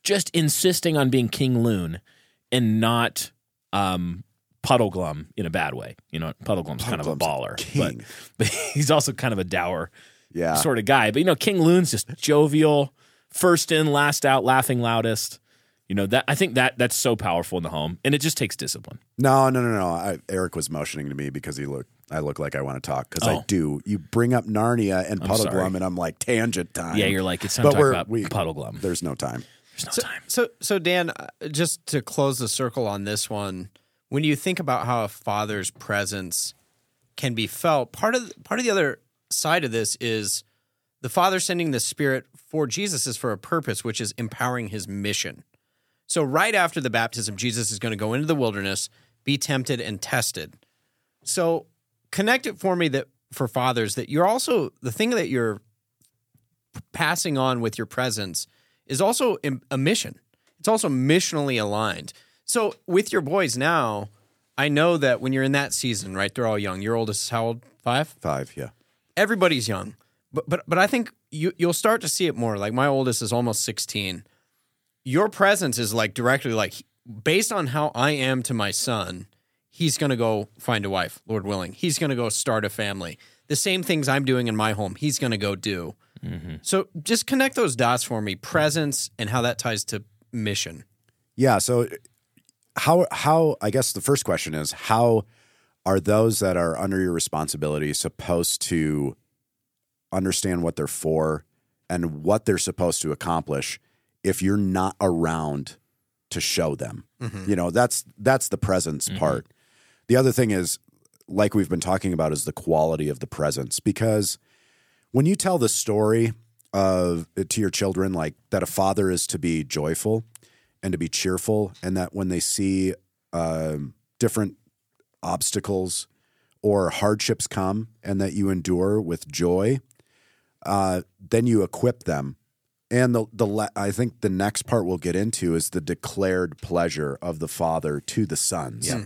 just insisting on being King Loon and not um, Puddleglum in a bad way? You know, Puddleglum's, Puddleglum's kind of a baller, but, but he's also kind of a dour yeah. sort of guy. But, you know, King Loon's just jovial, first in, last out, laughing loudest. You know, that I think that that's so powerful in the home, and it just takes discipline. No, no, no, no. I, Eric was motioning to me because he looked. I look like I want to talk because oh. I do. You bring up Narnia and I'm Puddleglum, sorry. And I'm like, tangent time. Yeah, you're like, it's time to talk about we, Puddleglum. There's no time. There's no so, time. So, so Dan, just to close the circle on this one, when you think about how a father's presence can be felt, part of part of the other side of this is the Father sending the Spirit for Jesus is for a purpose, which is empowering his mission. So right after the baptism, Jesus is going to go into the wilderness, be tempted and tested. So connect it for me that for fathers that you're also the thing that you're passing on with your presence is also a mission. It's also missionally aligned. So with your boys now, I know that when you're in that season, right? They're all young. Your oldest is how old? Five? Five, yeah. Everybody's young, but but but I think you you'll start to see it more. Like my oldest is almost sixteen. Your presence is like directly like based on how I am to my son, he's going to go find a wife, Lord willing. He's going to go start a family. The same things I'm doing in my home, he's going to go do. Mm-hmm. So just connect those dots for me, presence and how that ties to mission. Yeah. So how, how, I guess the first question is how are those that are under your responsibility supposed to understand what they're for and what they're supposed to accomplish if you're not around to show them? Mm-hmm. You know, that's that's the presence mm-hmm. part. The other thing is, like we've been talking about, is the quality of the presence. Because when you tell the story of to your children, like that a father is to be joyful and to be cheerful, and that when they see uh, different obstacles or hardships come and that you endure with joy, uh, then you equip them. And the the I think the next part we'll get into is the declared pleasure of the Father to the sons. Yeah.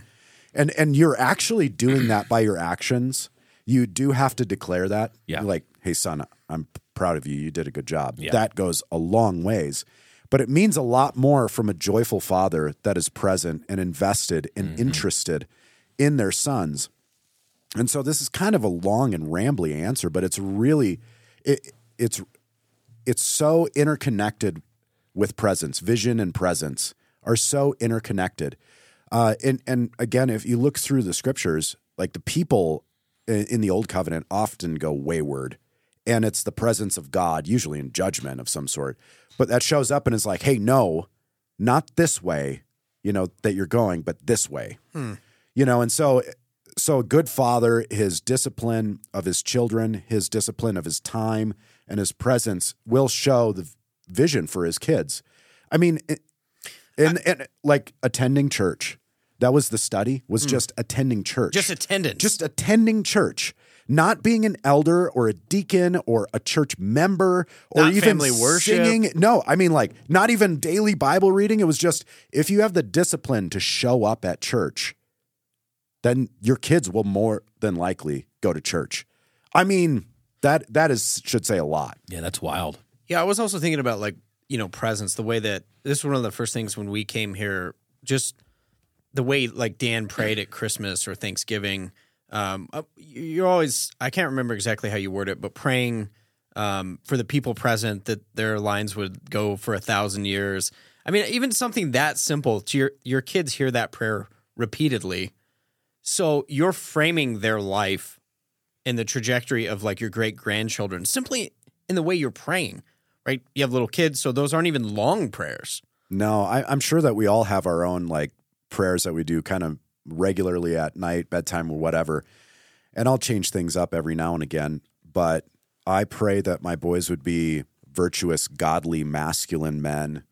And and you're actually doing that by your actions. You do have to declare that. Yeah. Like, hey, son, I'm proud of you. You did a good job. Yeah. That goes a long ways. But it means a lot more from a joyful father that is present and invested and mm-hmm. interested in their sons. And so this is kind of a long and rambly answer, but it's really it, – it's – It's so interconnected with presence. Vision and presence are so interconnected. Uh, and, and again, if you look through the scriptures, like the people in, in the Old Covenant often go wayward. And it's the presence of God, usually in judgment of some sort. But that shows up and is like, hey, no, not this way, you know, that you're going, but this way. Hmm. You know, and so, so a good father, his discipline of his children, his discipline of his time, and his presence will show the vision for his kids. I mean, And, I, and like attending church. That was the study, was mm. just attending church. Just attendance. Just attending church. Not being an elder or a deacon or a church member or not even family worship. Singing. No, I mean like not even daily Bible reading. It was just if you have the discipline to show up at church, then your kids will more than likely go to church. I mean, that that is should say a lot. Yeah, that's wild. Yeah, I was also thinking about like, you know, presence, the way that this was one of the first things when we came here, just the way like Dan prayed at Christmas or Thanksgiving. Um, you're always, I can't remember exactly how you word it, but praying, um, for the people present that their lines would go for a thousand years. I mean, even something that simple to your, your kids hear that prayer repeatedly. So you're framing their life in the trajectory of like your great grandchildren, simply in the way you're praying, right? You have little kids. So those aren't even long prayers. No, I, I'm sure that we all have our own like prayers that we do kind of regularly at night, bedtime or whatever. And I'll change things up every now and again. But I pray that my boys would be virtuous, godly, masculine men,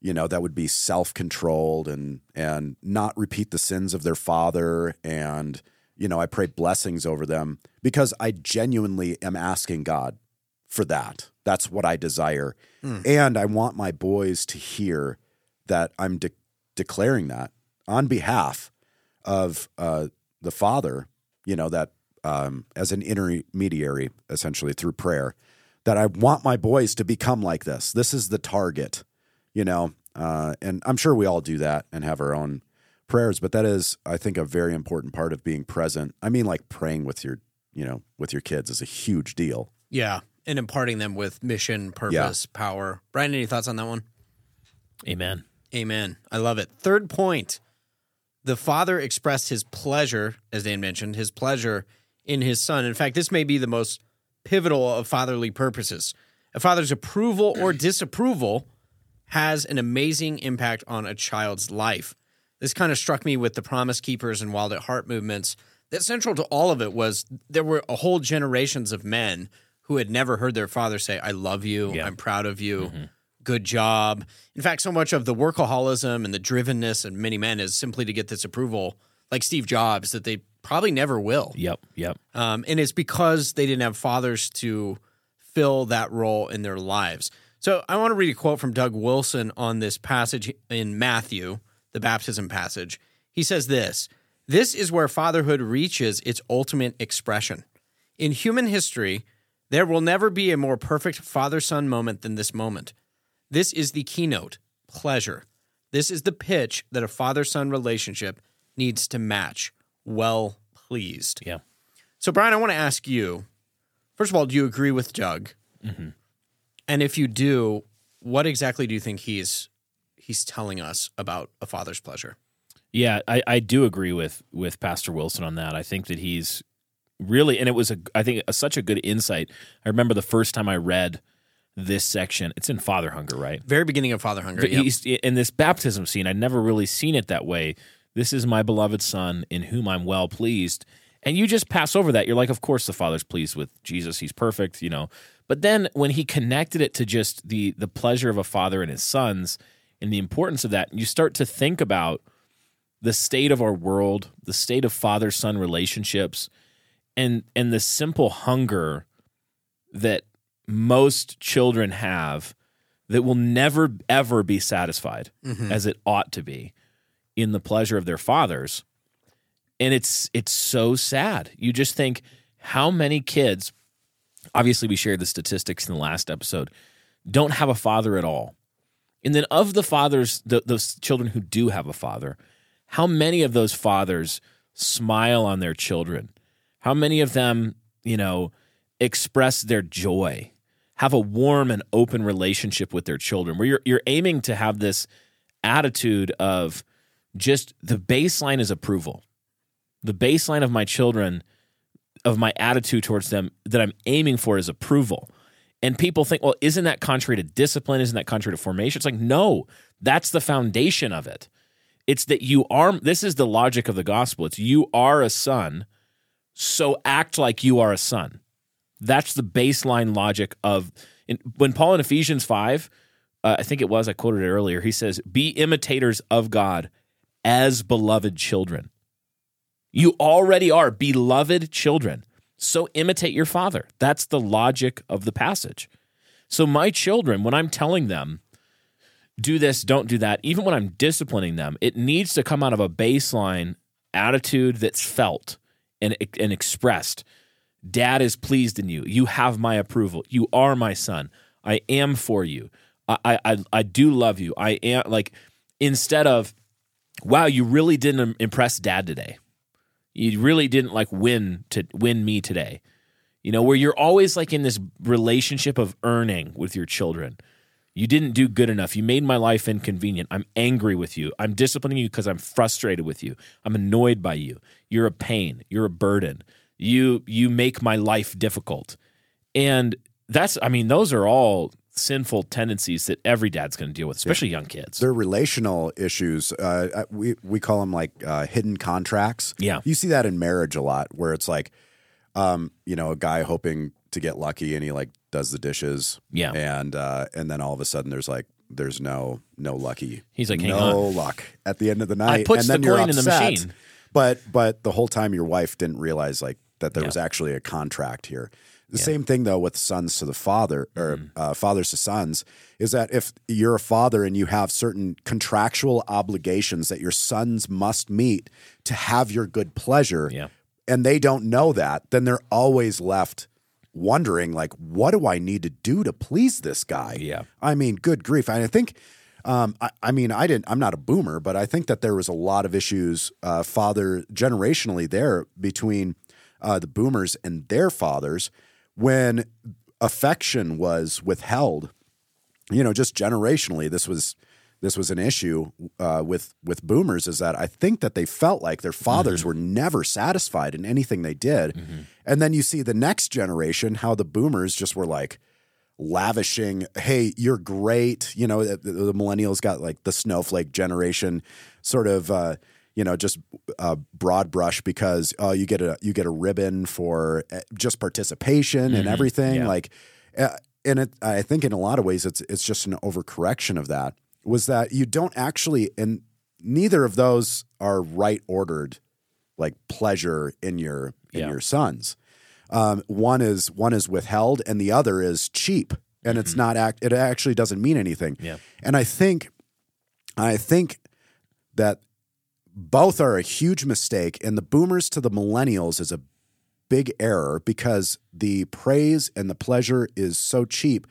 you know, that would be self-controlled and, and not repeat the sins of their father. And, you know, I pray blessings over them because I genuinely am asking God for that. That's what I desire. Mm. And I want my boys to hear that I'm de- declaring that on behalf of uh, the Father, you know, that um, as an intermediary, essentially through prayer, that I want my boys to become like this. This is the target, you know, uh, and I'm sure we all do that and have our own prayers, but that is, I think, a very important part of being present. I mean, like praying with your, you know, with your kids is a huge deal. Yeah. And imparting them with mission, purpose, yeah. power. Brian, any thoughts on that one? Amen. Amen. I love it. Third point. The Father expressed his pleasure, as Dan mentioned, his pleasure in his Son. In fact, this may be the most pivotal of fatherly purposes. A father's approval or disapproval has an amazing impact on a child's life. This kind of struck me with the Promise Keepers and Wild at Heart movements. That central to all of it was there were a whole generations of men who had never heard their father say, I love you, yeah. I'm proud of you. Mm-hmm. Good job. In fact, so much of the workaholism and the drivenness of many men is simply to get this approval, like Steve Jobs, that they probably never will. Yep, yep. Um, and it's because they didn't have fathers to fill that role in their lives. So I want to read a quote from Doug Wilson on this passage in Matthew, the baptism passage. He says this, "This is where fatherhood reaches its ultimate expression. In human history, there will never be a more perfect father-son moment than this moment. This is the keynote, pleasure. This is the pitch that a father-son relationship needs to match. Well pleased." Yeah. So, Brian, I want to ask you, first of all, do you agree with Doug? Mm-hmm. And if you do, what exactly do you think he's he's telling us about a father's pleasure? Yeah, I, I do agree with with Pastor Wilson on that. I think that he's really, and it was, a, I think, a, such a good insight. I remember the first time I read this section. It's in Father Hunger, right? Very beginning of Father Hunger, yep. In this baptism scene, I'd never really seen it that way. This is my beloved Son in whom I'm well pleased. And you just pass over that. You're like, of course the Father's pleased with Jesus. He's perfect, you know. But then when he connected it to just the the pleasure of a father and his sons and the importance of that, you start to think about the state of our world, the state of father-son relationships, and and the simple hunger that most children have that will never, ever be satisfied mm-hmm. as it ought to be in the pleasure of their fathers. And it's it's so sad. You just think how many kids, obviously we shared the statistics in the last episode, don't have a father at all. And then of the fathers, the, those children who do have a father, how many of those fathers smile on their children? How many of them, you know, express their joy? Have a warm and open relationship with their children, where you're you're aiming to have this attitude of just the baseline is approval. The baseline of my children, of my attitude towards them that I'm aiming for is approval. And people think, well, isn't that contrary to discipline? Isn't that contrary to formation? It's like, no, that's the foundation of it. It's that you are, this is the logic of the gospel. It's you are a son, so act like you are a son. That's the baseline logic of when Paul in Ephesians five uh, I think it was, I quoted it earlier, he says, be imitators of God as beloved children. You already are beloved children, so imitate your father. That's the logic of the passage. So my children, when I'm telling them, do this, don't do that, even when I'm disciplining them, it needs to come out of a baseline attitude that's felt and, and expressed. Dad is pleased in you. You have my approval. You are my son. I am for you. I I I do love you. I am, like, instead of, wow, you really didn't impress Dad today. You really didn't like win to win me today. You know, where you're always like in this relationship of earning with your children. You didn't do good enough. You made my life inconvenient. I'm angry with you. I'm disciplining you because I'm frustrated with you. I'm annoyed by you. You're a pain. You're a burden. You you make my life difficult. And that's, I mean, those are all sinful tendencies that every dad's going to deal with, especially young kids. They're relational issues. Uh, we, we call them like uh, hidden contracts. Yeah. You see that in marriage a lot where it's like, um, you know, a guy hoping to get lucky and he like does the dishes. Yeah. And uh, and then all of a sudden there's like, there's no no lucky. He's like, hang on. No luck at the end of the night. I put the coin in the machine. But, but the whole time your wife didn't realize like that there yeah. was actually a contract here. The yeah. same thing though with sons to the father or mm-hmm. uh, fathers to sons is that if you're a father and you have certain contractual obligations that your sons must meet to have your good pleasure yeah. and they don't know that, then they're always left wondering like, what do I need to do to please this guy? Yeah. I mean, good grief. And I think Um, I, I mean, I didn't, I'm not a boomer, but I think that there was a lot of issues, uh, father generationally there between, uh, the boomers and their fathers when affection was withheld, you know, just generationally, this was, this was an issue, uh, with, with boomers is that I think that they felt like their fathers mm-hmm. were never satisfied in anything they did. Mm-hmm. And then you see the next generation, how the boomers just were like, lavishing, hey, you're great. You know, the, the millennials got like the snowflake generation sort of, uh, you know, just uh, broad brush because, oh, you get a, you get a ribbon for just participation mm-hmm. and everything. Yeah. Like, uh, and it, I think in a lot of ways, it's, it's just an overcorrection of that was that you don't actually, and neither of those are right ordered, like pleasure in your, in yeah. your sons. Um, one is one is withheld and the other is cheap and mm-hmm. it's not act. It actually doesn't mean anything. Yeah. And I think, I think that both are a huge mistake. And the boomers to the millennials is a big error because the praise and the pleasure is so cheap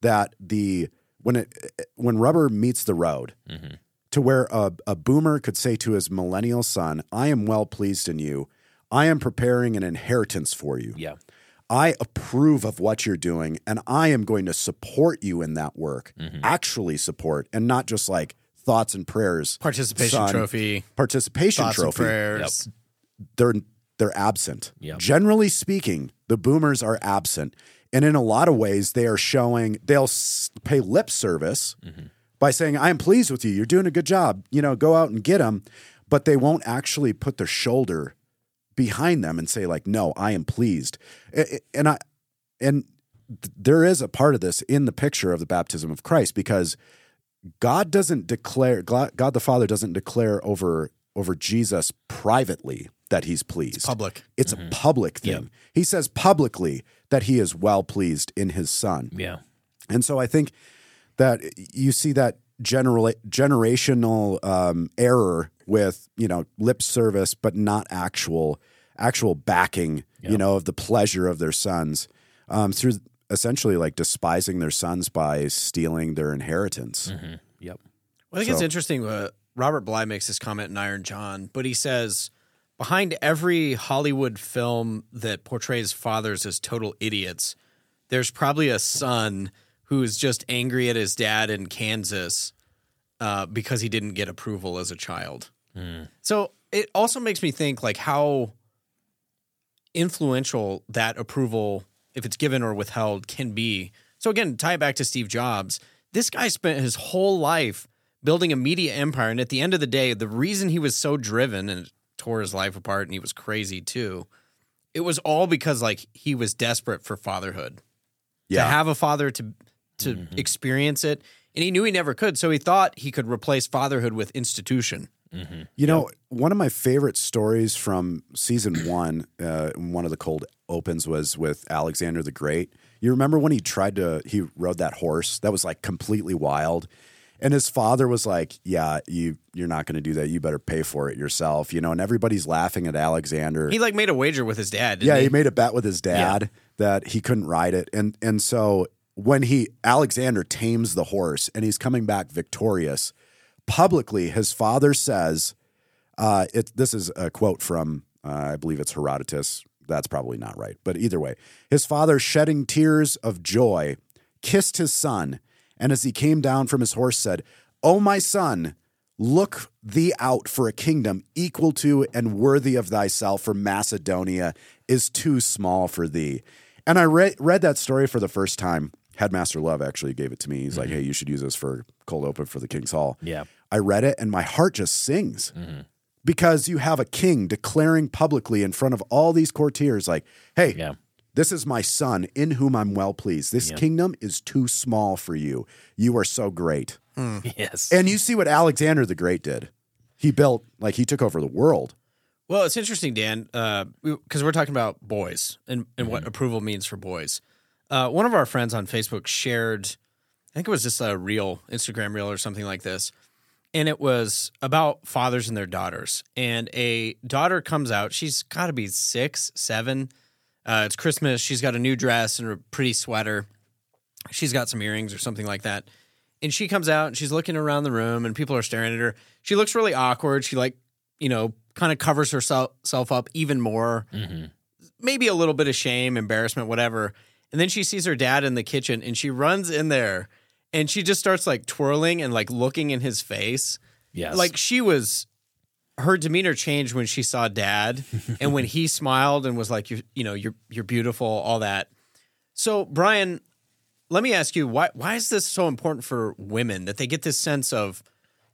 that the when it when rubber meets the road, mm-hmm. to where a, a boomer could say to his millennial son, "I am well pleased in you. I am preparing an inheritance for you. Yeah. I approve of what you're doing, and I am going to support you in that work, mm-hmm. actually support, and not just like thoughts and prayers. Participation son, trophy. Participation thoughts trophy. And prayers. Yep. They're, they're absent. Yep. Generally speaking, the boomers are absent. And in a lot of ways, they are showing – they'll pay lip service mm-hmm. by saying, I am pleased with you. You're doing a good job. You know, go out and get them. But they won't actually put their shoulder – behind them and say like, no, I am pleased. And I, and there is a part of this in the picture of the baptism of Christ because God doesn't declare, God the Father doesn't declare over, over Jesus privately that he's pleased. It's public. It's mm-hmm. a public thing. Yep. He says publicly that he is well pleased in his son. Yeah. And so I think that you see that general generational um, error with, you know, lip service, but not actual, actual backing, yep. you know, of the pleasure of their sons um, through essentially like despising their sons by stealing their inheritance. Mm-hmm. Yep. Well, I think so, it's interesting. Uh, Robert Bly makes this comment in Iron John, but he says behind every Hollywood film that portrays fathers as total idiots, there's probably a son who is just angry at his dad in Kansas uh, because he didn't get approval as a child. Mm. So it also makes me think like how influential that approval, if it's given or withheld, can be. So again, tie it back to Steve Jobs. This guy spent his whole life building a media empire, and at the end of the day, the reason he was so driven and it tore his life apart and he was crazy too, it was all because like he was desperate for fatherhood. Yeah. To have a father to – to mm-hmm. experience it. And he knew he never could, so he thought he could replace fatherhood with institution. Mm-hmm. You yep. know, one of my favorite stories from season one, uh, one of the cold opens, was with Alexander the Great. You remember when he tried to, he rode that horse that was like completely wild, and his father was like, yeah, you, you're not going to do that. You better pay for it yourself, you know, and everybody's laughing at Alexander. He like made a wager with his dad. Didn't yeah. He? he made a bet with his dad yeah. that he couldn't ride it. And, and so when he, Alexander tames the horse and he's coming back victorious, publicly, his father says, uh, it, this is a quote from, uh, I believe it's Herodotus. That's probably not right, but either way, his father, shedding tears of joy, kissed his son, and as he came down from his horse, said, "Oh, my son, look thee out for a kingdom equal to and worthy of thyself, for Macedonia is too small for thee." And I re- read that story for the first time. Headmaster Love actually gave it to me. He's mm-hmm. like, "Hey, you should use this for cold open for the King's Hall." Yeah. I read it, and my heart just sings. Mm-hmm. Because you have a king declaring publicly in front of all these courtiers, like, hey, yeah. this is my son in whom I'm well pleased. This yeah. kingdom is too small for you. You are so great. Mm. Yes. And you see what Alexander the Great did. He built, like he took over the world. Well, it's interesting, Dan, because uh, we, we're talking about boys and, and mm-hmm. what approval means for boys. Uh, one of our friends on Facebook shared, I think it was just a reel, Instagram reel or something like this. And it was about fathers and their daughters. And a daughter comes out. She's got to be six, seven. Uh, it's Christmas. She's got a new dress and a pretty sweater. She's got some earrings or something like that. And she comes out and she's looking around the room and people are staring at her. She looks really awkward. She like, you know, kind of covers herself up even more. Mm-hmm. Maybe a little bit of shame, embarrassment, whatever. And then she sees her dad in the kitchen and she runs in there. And she just starts like twirling and like looking in his face. Yes. Like she was, her demeanor changed when she saw dad and when he smiled and was like, you, you know, you're, you're beautiful, all that. So Brian, let me ask you, why, why is this so important for women that they get this sense of,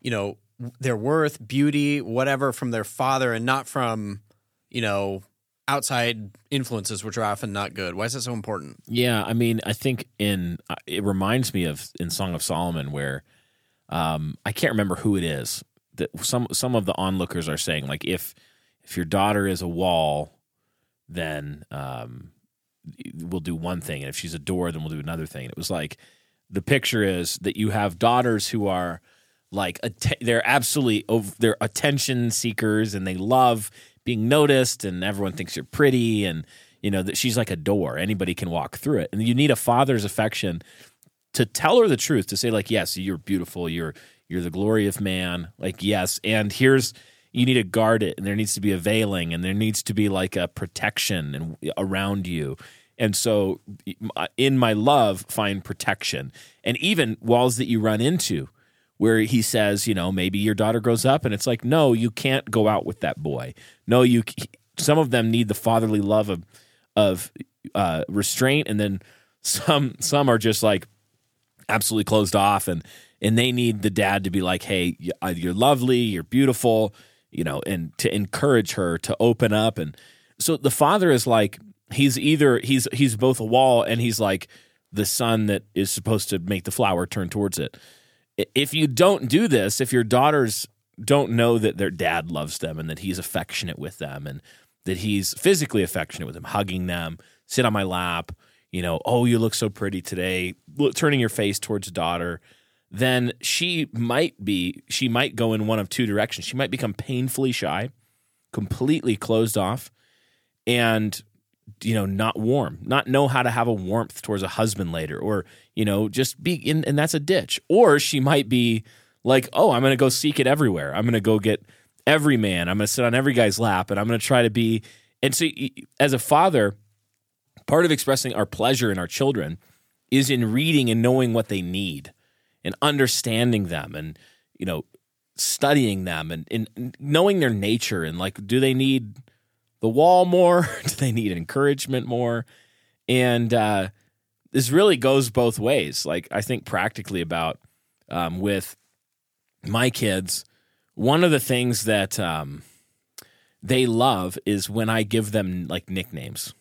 you know, their worth, beauty, whatever from their father and not from, you know, outside influences, which are often not good? Why is that so important? Yeah, I mean, I think in it reminds me of in Song of Solomon, where um, I can't remember who it is that some some of the onlookers are saying, like, if if your daughter is a wall, then um, we'll do one thing, and if she's a door, then we'll do another thing. And it was like the picture is that you have daughters who are like att- they're absolutely over, they're attention seekers, and they love being noticed, and everyone thinks you're pretty, and you know that she's like a door. Anybody can walk through it, and you need a father's affection to tell her the truth, to say like, yes, you're beautiful, you're you're the glory of man, like yes, and here's you need to guard it, and there needs to be a veiling, and there needs to be like a protection and around you, and so in my love, find protection, and even walls that you run into. Where he says, you know, maybe your daughter grows up and it's like, no, you can't go out with that boy. No, you. Some of them need the fatherly love of of uh, restraint, and then some some are just like absolutely closed off, and and they need the dad to be like, hey, you're lovely, you're beautiful, you know, and to encourage her to open up. And so the father is like, he's either he's he's both a wall and he's like the son that is supposed to make the flower turn towards it. If you don't do this, if your daughters don't know that their dad loves them and that he's affectionate with them and that he's physically affectionate with them, hugging them, sit on my lap, you know, oh, you look so pretty today, turning your face towards a daughter, then she might be, she might go in one of two directions. She might become painfully shy, completely closed off, and you know, not warm, not know how to have a warmth towards a husband later, or, you know, just be in, and that's a ditch. Or she might be like, oh, I'm going to go seek it everywhere. I'm going to go get every man. I'm going to sit on every guy's lap, and I'm going to try to be. And so as a father, part of expressing our pleasure in our children is in reading and knowing what they need and understanding them and, you know, studying them and, and knowing their nature and like, do they need the wall more? Do they need encouragement more? And uh, this really goes both ways. Like, I think practically about um, with my kids, one of the things that um, they love is when I give them like nicknames,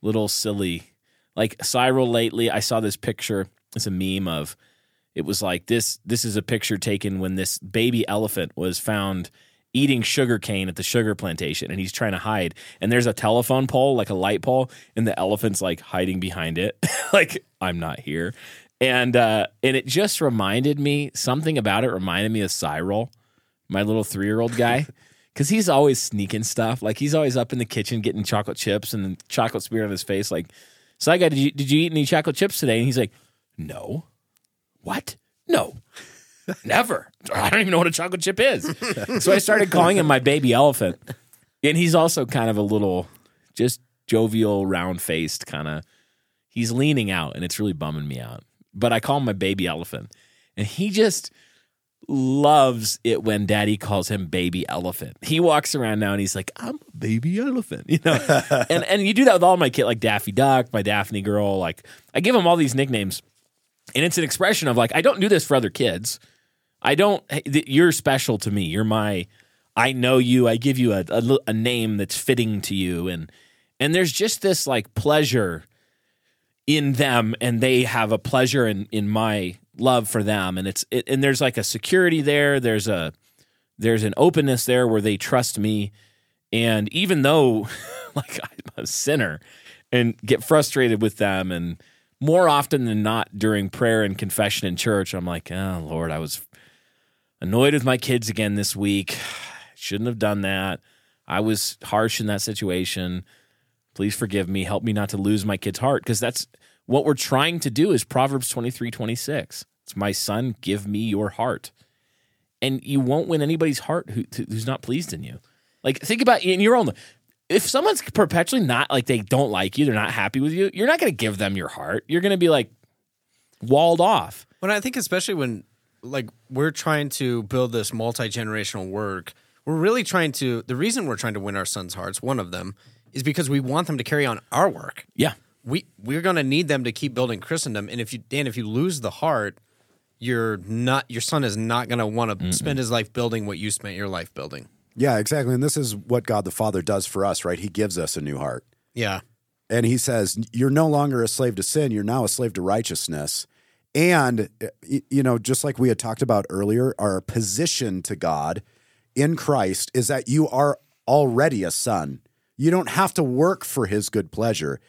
little silly, like Cyril lately. I saw this picture. It's a meme of It was like this, this is a picture taken when this baby elephant was found eating sugar cane at the sugar plantation, and he's trying to hide. And there's a telephone pole, like a light pole, and the elephant's like hiding behind it. Like, I'm not here. And uh, and it just reminded me, something about it reminded me of Cyril, my little three-year-old guy, because he's always sneaking stuff. Like, he's always up in the kitchen getting chocolate chips and chocolate smear on his face. Like, so I got, did you, did you eat any chocolate chips today? And he's like, no. What? No. Never. I don't even know what a chocolate chip is. So I started calling him my baby elephant. And he's also kind of a little, just jovial, round-faced kind of, he's leaning out, and it's really bumming me out. But I call him my baby elephant. And he just loves it when daddy calls him baby elephant. He walks around now and he's like, I'm a baby elephant, you know? and and you do that with all my kids, like Daffy Duck, my Daphne girl. Like, I give them all these nicknames. And it's an expression of like, I don't do this for other kids. I don't, you're special to me. You're my, I know you. I give you a, a, a name that's fitting to you. And, and there's just this like pleasure in them, and they have a pleasure in, in my love for them. And it's it, and there's like a security there. There's a there's an openness there where they trust me. And even though like I'm a sinner and get frustrated with them, and more often than not during prayer and confession in church, I'm like, oh, Lord, I was annoyed with my kids again this week. Shouldn't have done that. I was harsh in that situation. Please forgive me. Help me not to lose my kid's heart. Because that's what we're trying to do is Proverbs twenty-three, twenty-six. It's my son, give me your heart. And you won't win anybody's heart who, who's not pleased in you. Like, think about in your own life. If someone's perpetually not, like, they don't like you, they're not happy with you, you're not going to give them your heart. You're going to be, like, walled off. When I think especially when, like, we're trying to build this multi-generational work, we're really trying to, the reason we're trying to win our sons' hearts, one of them, is because we want them to carry on our work. Yeah. We, we're going to need them to keep building Christendom. And if you, Dan, if you lose the heart, you're not, your son is not going to want to spend his life building what you spent your life building. Yeah, exactly. And this is what God the Father does for us, right? He gives us a new heart. Yeah. And he says, you're no longer a slave to sin. You're now a slave to righteousness. And, you know, just like we had talked about earlier, our position to God in Christ is that you are already a son. You don't have to work for his good pleasure.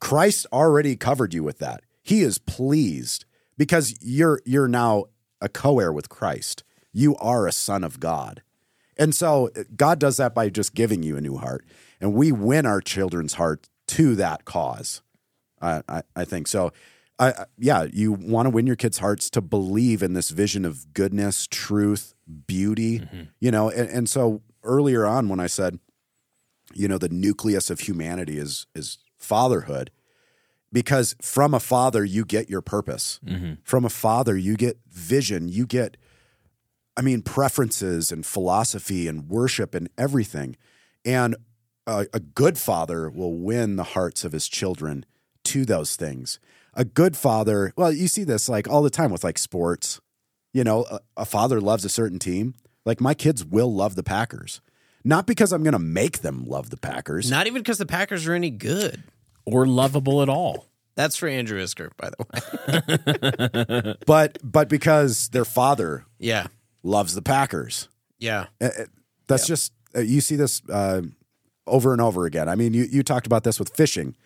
Christ already covered you with that. He is pleased because you're you're now a co-heir with Christ. You are a son of God. And so God does that by just giving you a new heart. And we win our children's heart to that cause, I, I, I think. So, I, yeah, you want to win your kids' hearts to believe in this vision of goodness, truth, beauty, mm-hmm. you know. And, and so earlier on when I said, you know, the nucleus of humanity is is fatherhood, because from a father, you get your purpose. Mm-hmm. From a father, you get vision, you get, I mean, preferences and philosophy and worship and everything. And a, a good father will win the hearts of his children to those things. A good father, well, you see this like all the time with like sports, you know, a, a father loves a certain team. Like my kids will love the Packers. Not because I'm going to make them love the Packers. Not even because the Packers are any good. Or lovable at all. That's for Andrew Isker, by the way. but but because their father yeah. loves the Packers. Yeah. That's yeah. just, you see this uh, over and over again. I mean, you, you talked about this with fishing.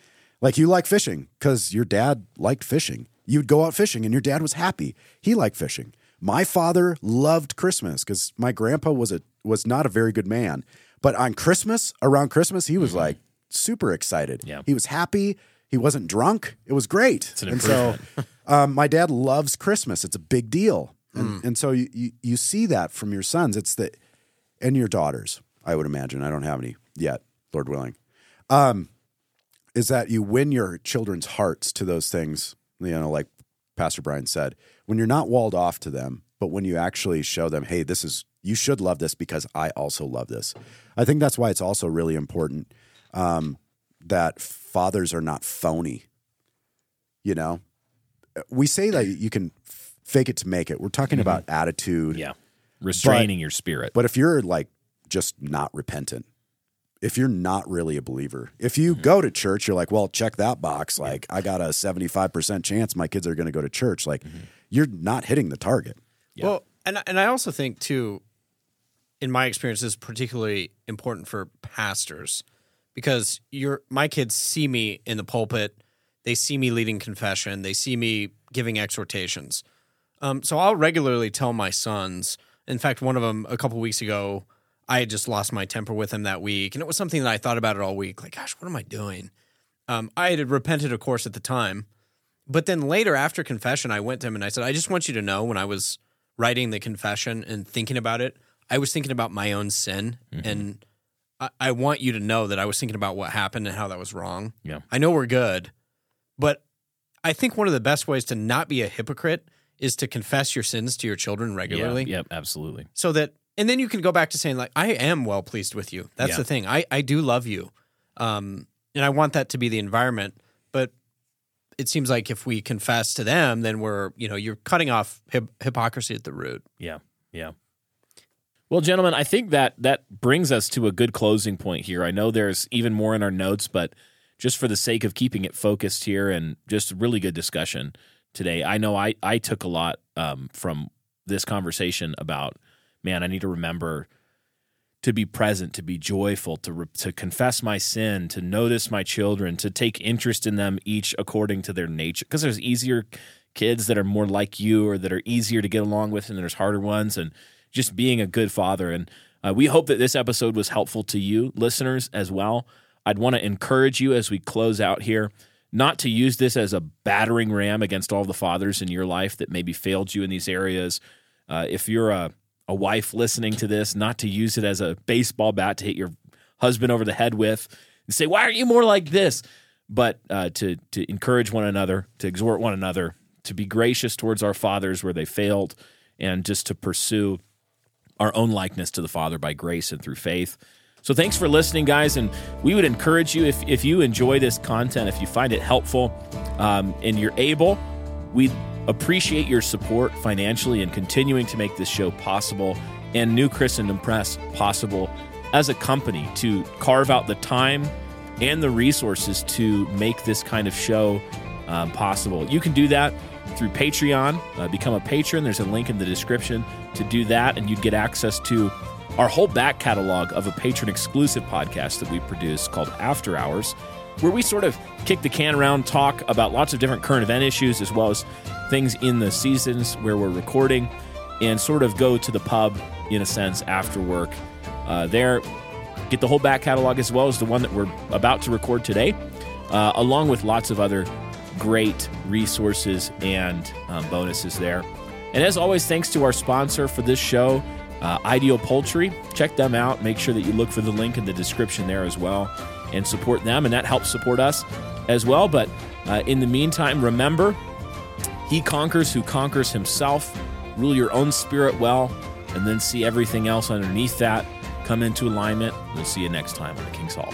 Like you like fishing because your dad liked fishing. You'd go out fishing and your dad was happy. He liked fishing. My father loved Christmas because my grandpa was a was not a very good man. But on Christmas, around Christmas, he was mm-hmm. like super excited. Yeah. He was happy. He wasn't drunk. It was great. It's an improvement. And so um, my dad loves Christmas. It's a big deal. And, mm. and so you, you, you see that from your sons. It's the, and your daughters, I would imagine. I don't have any yet, Lord willing. Um, is that you win your children's hearts to those things, you know, like Pastor Brian said, when you're not walled off to them, but when you actually show them, hey, this is, you should love this because I also love this. I think that's why it's also really important um, that fathers are not phony. You know, we say that you can f- fake it to make it. We're talking mm-hmm. about attitude. Yeah. Restraining but, your spirit. But if you're like just not repentant, if you're not really a believer, if you mm-hmm. go to church, you're like, well, check that box. Like I got a seventy-five percent chance my kids are going to go to church. Like mm-hmm. you're not hitting the target. Yeah. Well, and and I also think too, in my experience, this is particularly important for pastors because you're my kids see me in the pulpit, they see me leading confession, they see me giving exhortations. Um, so I'll regularly tell my sons. In fact, one of them a couple weeks ago, I had just lost my temper with him that week, and it was something that I thought about it all week. Like, gosh, what am I doing? Um, I had repented, of course, at the time. But then later after confession, I went to him and I said, I just want you to know when I was writing the confession and thinking about it, I was thinking about my own sin. Mm-hmm. And I-, I want you to know that I was thinking about what happened and how that was wrong. Yeah. I know we're good, but I think one of the best ways to not be a hypocrite is to confess your sins to your children regularly. Yeah, yeah, absolutely. So that, and then you can go back to saying like, I am well pleased with you. That's yeah. the thing. I, I do love you. Um, and I want that to be the environment, but it seems like if we confess to them, then we're, you know, you're cutting off hip- hypocrisy at the root. Yeah. Yeah. Well, gentlemen, I think that that brings us to a good closing point here. I know there's even more in our notes, but just for the sake of keeping it focused here and just really good discussion today. I know I, I took a lot um, from this conversation about, man, I need to remember to be present, to be joyful, to re- to confess my sin, to notice my children, to take interest in them each according to their nature. Because there's easier kids that are more like you or that are easier to get along with, and there's harder ones, and just being a good father. And uh, we hope that this episode was helpful to you, listeners, as well. I'd want to encourage you as we close out here not to use this as a battering ram against all the fathers in your life that maybe failed you in these areas. Uh, if you're a, a wife listening to this, not to use it as a baseball bat to hit your husband over the head with and say, why aren't you more like this? But uh, to to encourage one another, to exhort one another, to be gracious towards our fathers where they failed, and just to pursue our own likeness to the Father by grace and through faith. So thanks for listening, guys, and we would encourage you, if, if you enjoy this content, if you find it helpful um, and you're able, we appreciate your support financially and continuing to make this show possible and New Christendom Press possible as a company to carve out the time and the resources to make this kind of show um, possible. You can do that through Patreon, uh, become a patron. There's a link in the description to do that, and you'd get access to our whole back catalog of a patron-exclusive podcast that we produce called After Hours, where we sort of kick the can around, talk about lots of different current event issues, as well as things in the seasons where we're recording, and sort of go to the pub, in a sense, after work. Uh, there, get the whole back catalog, as well as the one that we're about to record today, uh, along with lots of other great resources and um, bonuses there. And as always, thanks to our sponsor for this show, Uh, Ideal Poultry. Check them out. Make sure that you look for the link in the description there as well and support them, and that helps support us as well. But uh, in the meantime, remember, he conquers who conquers himself. Rule your own spirit well, and then see everything else underneath that come into alignment. We'll see you next time on The King's Hall.